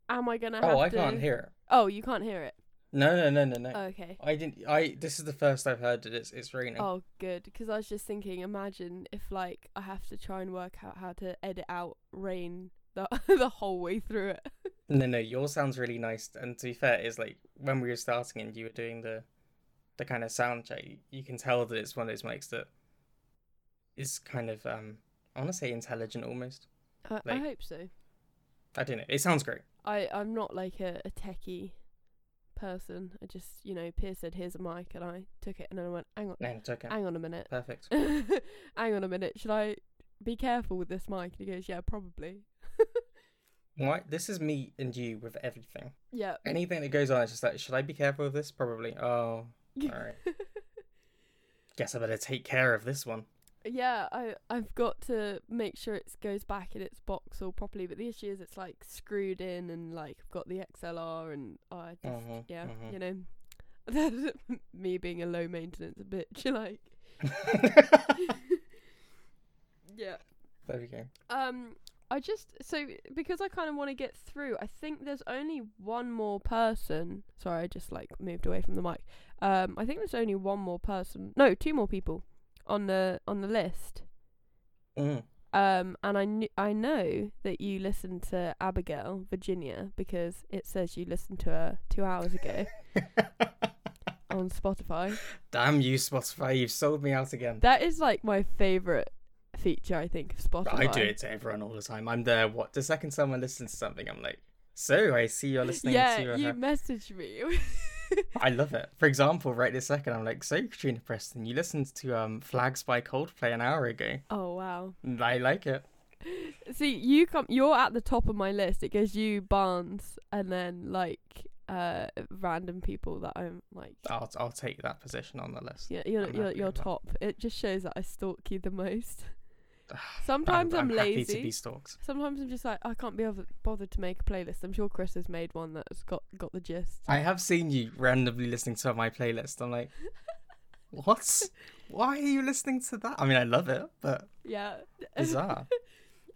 Am I gonna have to... Oh, I can't hear it. Oh, you can't hear it? No. Oh, okay. This is the first I've heard that it's raining. Oh, good. Because I was just thinking, imagine if, like, I have to try and work out how to edit out rain the whole way through it. No, yours sounds really nice. And to be fair, it's like, when we were starting and you were doing the kind of sound check, you can tell that it's one of those mics that is kind of, I want to say intelligent almost. I hope so. I don't know. It sounds great. I'm not like a techie person. I just, you know, Piers said, here's a mic, and I took it, and then I went, hang on a minute. Perfect. Hang on a minute. Should I be careful with this mic? And he goes, yeah, probably. Right. This is me and you with everything. Yeah. Anything that goes on, it's just like, should I be careful with this? Probably. Oh, all right. Guess I better take care of this one. Yeah, I've got to make sure it goes back in its box all properly, but the issue is it's like screwed in, and like I've got the XLR, and I just you know, me being a low maintenance bitch, like. Yeah. There we go. Because I kind of want to get through. I think there's only one more person. Sorry, I just like moved away from the mic. I think there's only one more person. No, two more people on the list. And I know that you listened to Abigail Virginia, because it says you listened to her 2 hours ago on Spotify. Damn you, Spotify, you've sold me out again. That is like my favorite feature, I think, of Spotify. I do it to everyone all the time. I'm there, what, the second someone listens to something, I'm like, so I see you're listening to her. Yeah, you messaged me. I love it. For example, right this second, I'm like, so Katrina Preston, you listened to Flags by Coldplay an hour ago. Oh, wow. I like it. See, you're at the top of my list. It goes you, Barnes, and then, like, random people that I'm, like... I'll take that position on the list. Yeah, you're top. It just shows that I stalk you the most. Sometimes I'm lazy. Happy to be stalked. Sometimes I'm just like, I can't be bothered to make a playlist. I'm sure Chris has made one that's got the gist. I have seen you randomly listening to my playlist. I'm like, what? Why are you listening to that? I mean, I love it, but yeah, bizarre.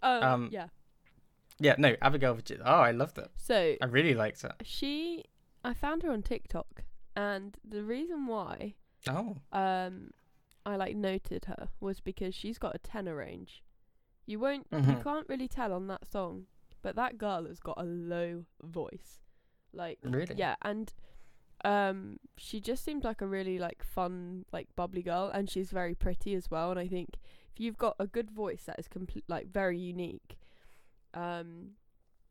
No, Abigail Virginia. Oh, I loved it. So I really liked it. I found her on TikTok, and the reason why. Oh. I like noted her was because she's got a tenor range. You can't really tell on that song, but that girl has got a low voice, like, really? Yeah. And she just seemed like a really like fun, like bubbly girl, and she's very pretty as well. And I think if you've got a good voice that is like very unique, and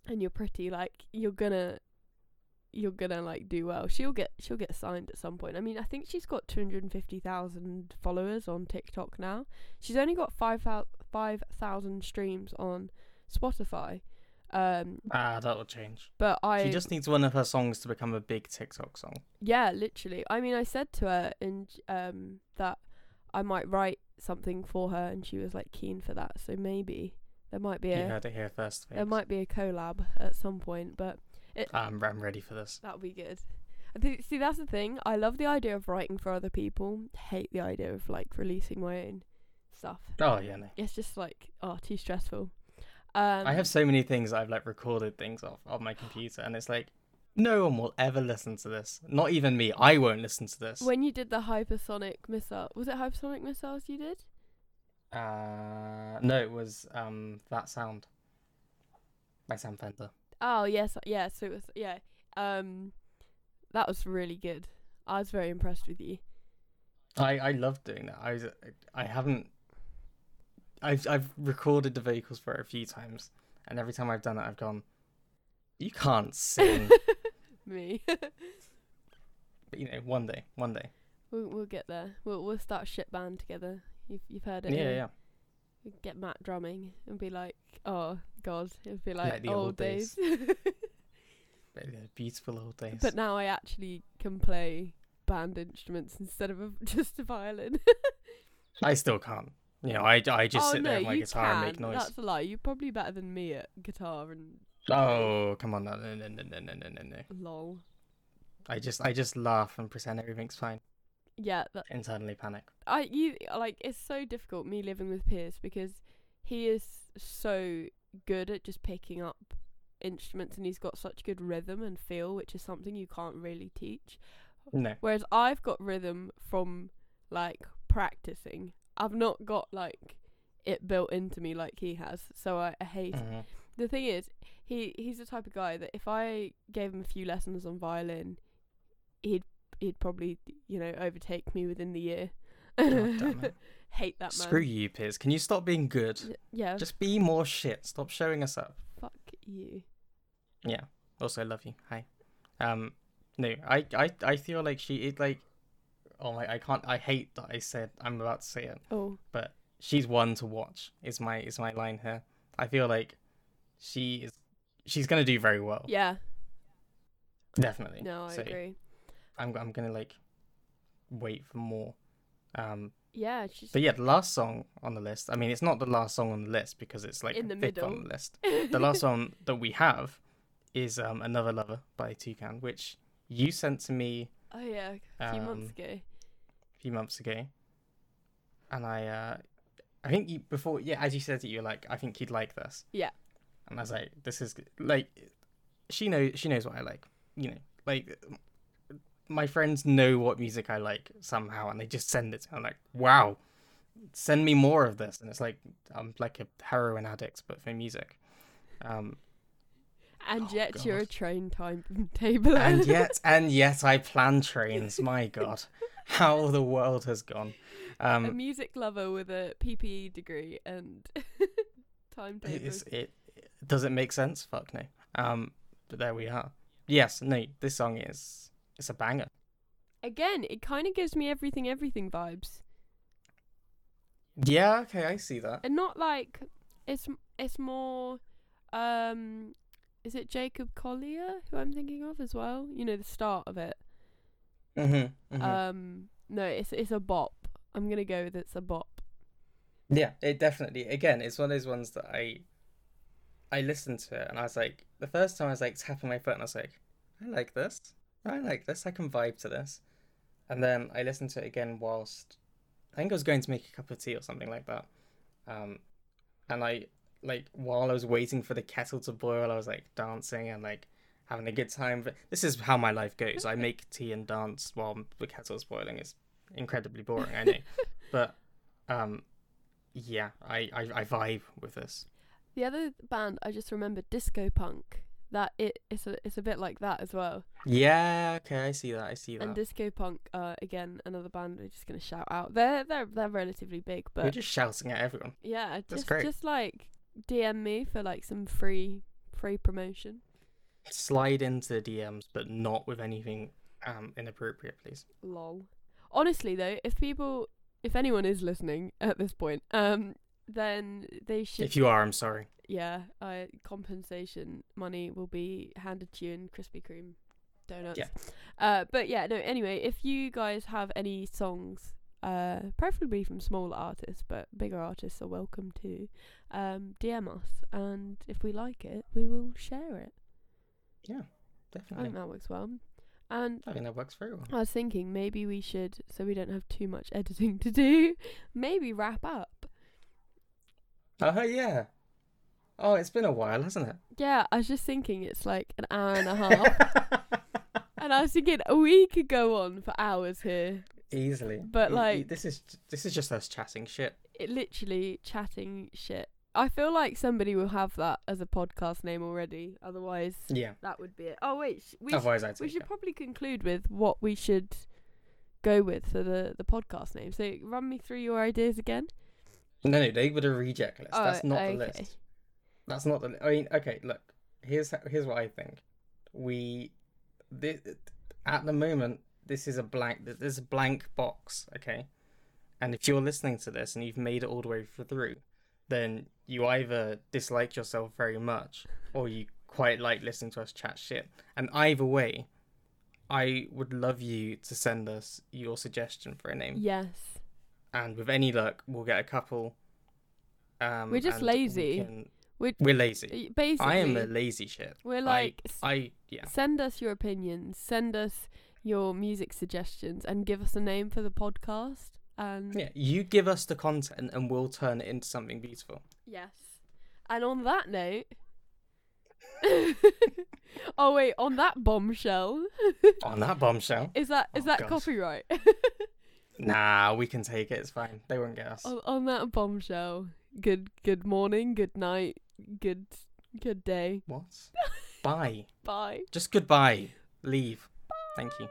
you're pretty, like you're gonna like do well. She'll get signed at some point. I mean, I think she's got 250,000 followers on TikTok now. She's only got 5,000 streams on Spotify. That'll change. But she just needs one of her songs to become a big TikTok song. Yeah, literally. I mean, I said to her and that I might write something for her, and she was like keen for that. So maybe there might be you heard it here first. There might be a collab at some point, but. I'm ready for this. That'll be good. See, that's the thing. I love the idea of writing for other people. Hate the idea of like releasing my own. stuff. Oh yeah, no. It's just like, oh, too stressful. I have so many things I've like recorded things off of my computer, and it's like no one will ever listen to this. Not even me. I won't listen to this. When you did the hypersonic missile, was it hypersonic missiles you did? No, it was That Sound by Sam Fender. Oh yes, yeah. So it was, yeah. That was really good. I was very impressed with you. I love doing that. I've recorded the vocals for it a few times, and every time I've done it, I've gone, you can't sing. Me. But you know, one day. We'll get there. We'll start a shit band together. You've heard it. Yeah. We'll get Matt drumming and be like, oh God, it'd be like the old days. Beautiful old days. But now I actually can play band instruments instead of just a violin. I still can't. You know, I just sit there with my guitar and make noise. That's a lie. You're probably better than me at guitar and. Oh, come on! No. Lol. I just laugh and pretend everything's fine. Yeah. Internally panic. It's so difficult me living with Piers because he is so good at just picking up instruments, and he's got such good rhythm and feel, which is something you can't really teach. No. Whereas I've got rhythm from like practicing. I've not got like it built into me like he has, so I hate it. The thing is, he's the type of guy that if I gave him a few lessons on violin, he'd probably, you know, overtake me within the year. Oh, damn it. Hate that man. Screw you, Piers. Can you stop being good? Yeah. Just be more shit. Stop showing us up. Fuck you. Yeah. Also, I love you. Hi. No, I feel like she is like, oh my, I can't, I hate that I said, I'm about to say it. Oh. But she's one to watch is my line here. I feel like she's going to do very well. Yeah. Definitely. No, I agree. I'm going to like wait for more. Yeah. But yeah, the last song on the list, I mean, it's not the last song on the list because it's like in the middle on the list. The last song that we have is Another Lover by Toucan, which you sent to me. Oh yeah, a few months ago. And I think you before, yeah, as you said that you were like, I think you'd like this. Yeah. And I was like, this is like, she knows what I like. You know, like my friends know what music I like somehow, and they just send it to me. I'm like, wow, send me more of this. And it's like I'm like a heroin addict, but for music. And you're a train timetable. And yet I plan trains. My God, how the world has gone. A music lover with a PPE degree and timetables. It does it make sense? Fuck no. But there we are. Yes, no. This song it's a banger. Again, it kind of gives me Everything Everything vibes. Yeah. Okay, I see that. And not like it's more. Is it Jacob Collier who I'm thinking of as well? You know, the start of it. Mm-hmm. No, it's a bop. I'm gonna go with it's a bop. Yeah, it definitely. Again, it's one of those ones that I listened to it and I was like, the first time I was like tapping my foot and I was like, I like this. I can vibe to this. And then I listened to it again whilst I think I was going to make a cup of tea or something like that. And I. Like while I was waiting for the kettle to boil, I was like dancing and like having a good time. But this is how my life goes. I make tea and dance while the kettle's boiling. It's incredibly boring, I know. But yeah, I vibe with this. The other band I just remembered, Disco Punk. That it's a bit like that as well. Yeah, okay, I see that. And Disco Punk, again, another band we're just gonna shout out. They're relatively big, but we're just shouting at everyone. Yeah, that's great. Just like DM me for like some free promotion. Slide into the DMs, but not with anything inappropriate, please. Lol. Honestly though, if anyone is listening at this point, then they should. If you are, I'm sorry. Yeah, compensation money will be handed to you in Krispy Kreme donuts. Yeah. But yeah, no. Anyway, if you guys have any songs, preferably from smaller artists, but bigger artists are welcome to DM us, and if we like it, we will share it. Yeah, definitely. I think that works well. And I think that works very well. I was thinking maybe we should, so we don't have too much editing to do, maybe wrap up Oh, yeah. Oh, it's been a while, hasn't it? Yeah, I was just thinking it's like an hour and a half. And I was thinking we could go on for hours here. Easily. But like... This is just us chatting shit. It literally chatting shit. I feel like somebody will have that as a podcast name already. Otherwise, yeah, that would be it. Oh, wait. We should probably conclude with what we should go with for the podcast name. So run me through your ideas again. No, they were the reject list. That's not the list. I mean, okay, look. Here's what I think. At the moment, this is a blank box, okay? And if you're listening to this and you've made it all the way through, then you either dislike yourself very much or you quite like listening to us chat shit. And either way, I would love you to send us your suggestion for a name. Yes. And with any luck, we'll get a couple. We're just lazy. We're lazy. Basically, I am a lazy shit. We're like, send us your opinions, send us your music suggestions, and give us a name for the podcast. Yeah, you give us the content and we'll turn it into something beautiful. Yes. And on that note... Oh, wait, on that bombshell... Is that copyright? Nah, we can take it, it's fine. They won't get us. On that bombshell, good morning, good night, good day. What? Bye. Bye. Just goodbye. Leave. Bye. Thank you.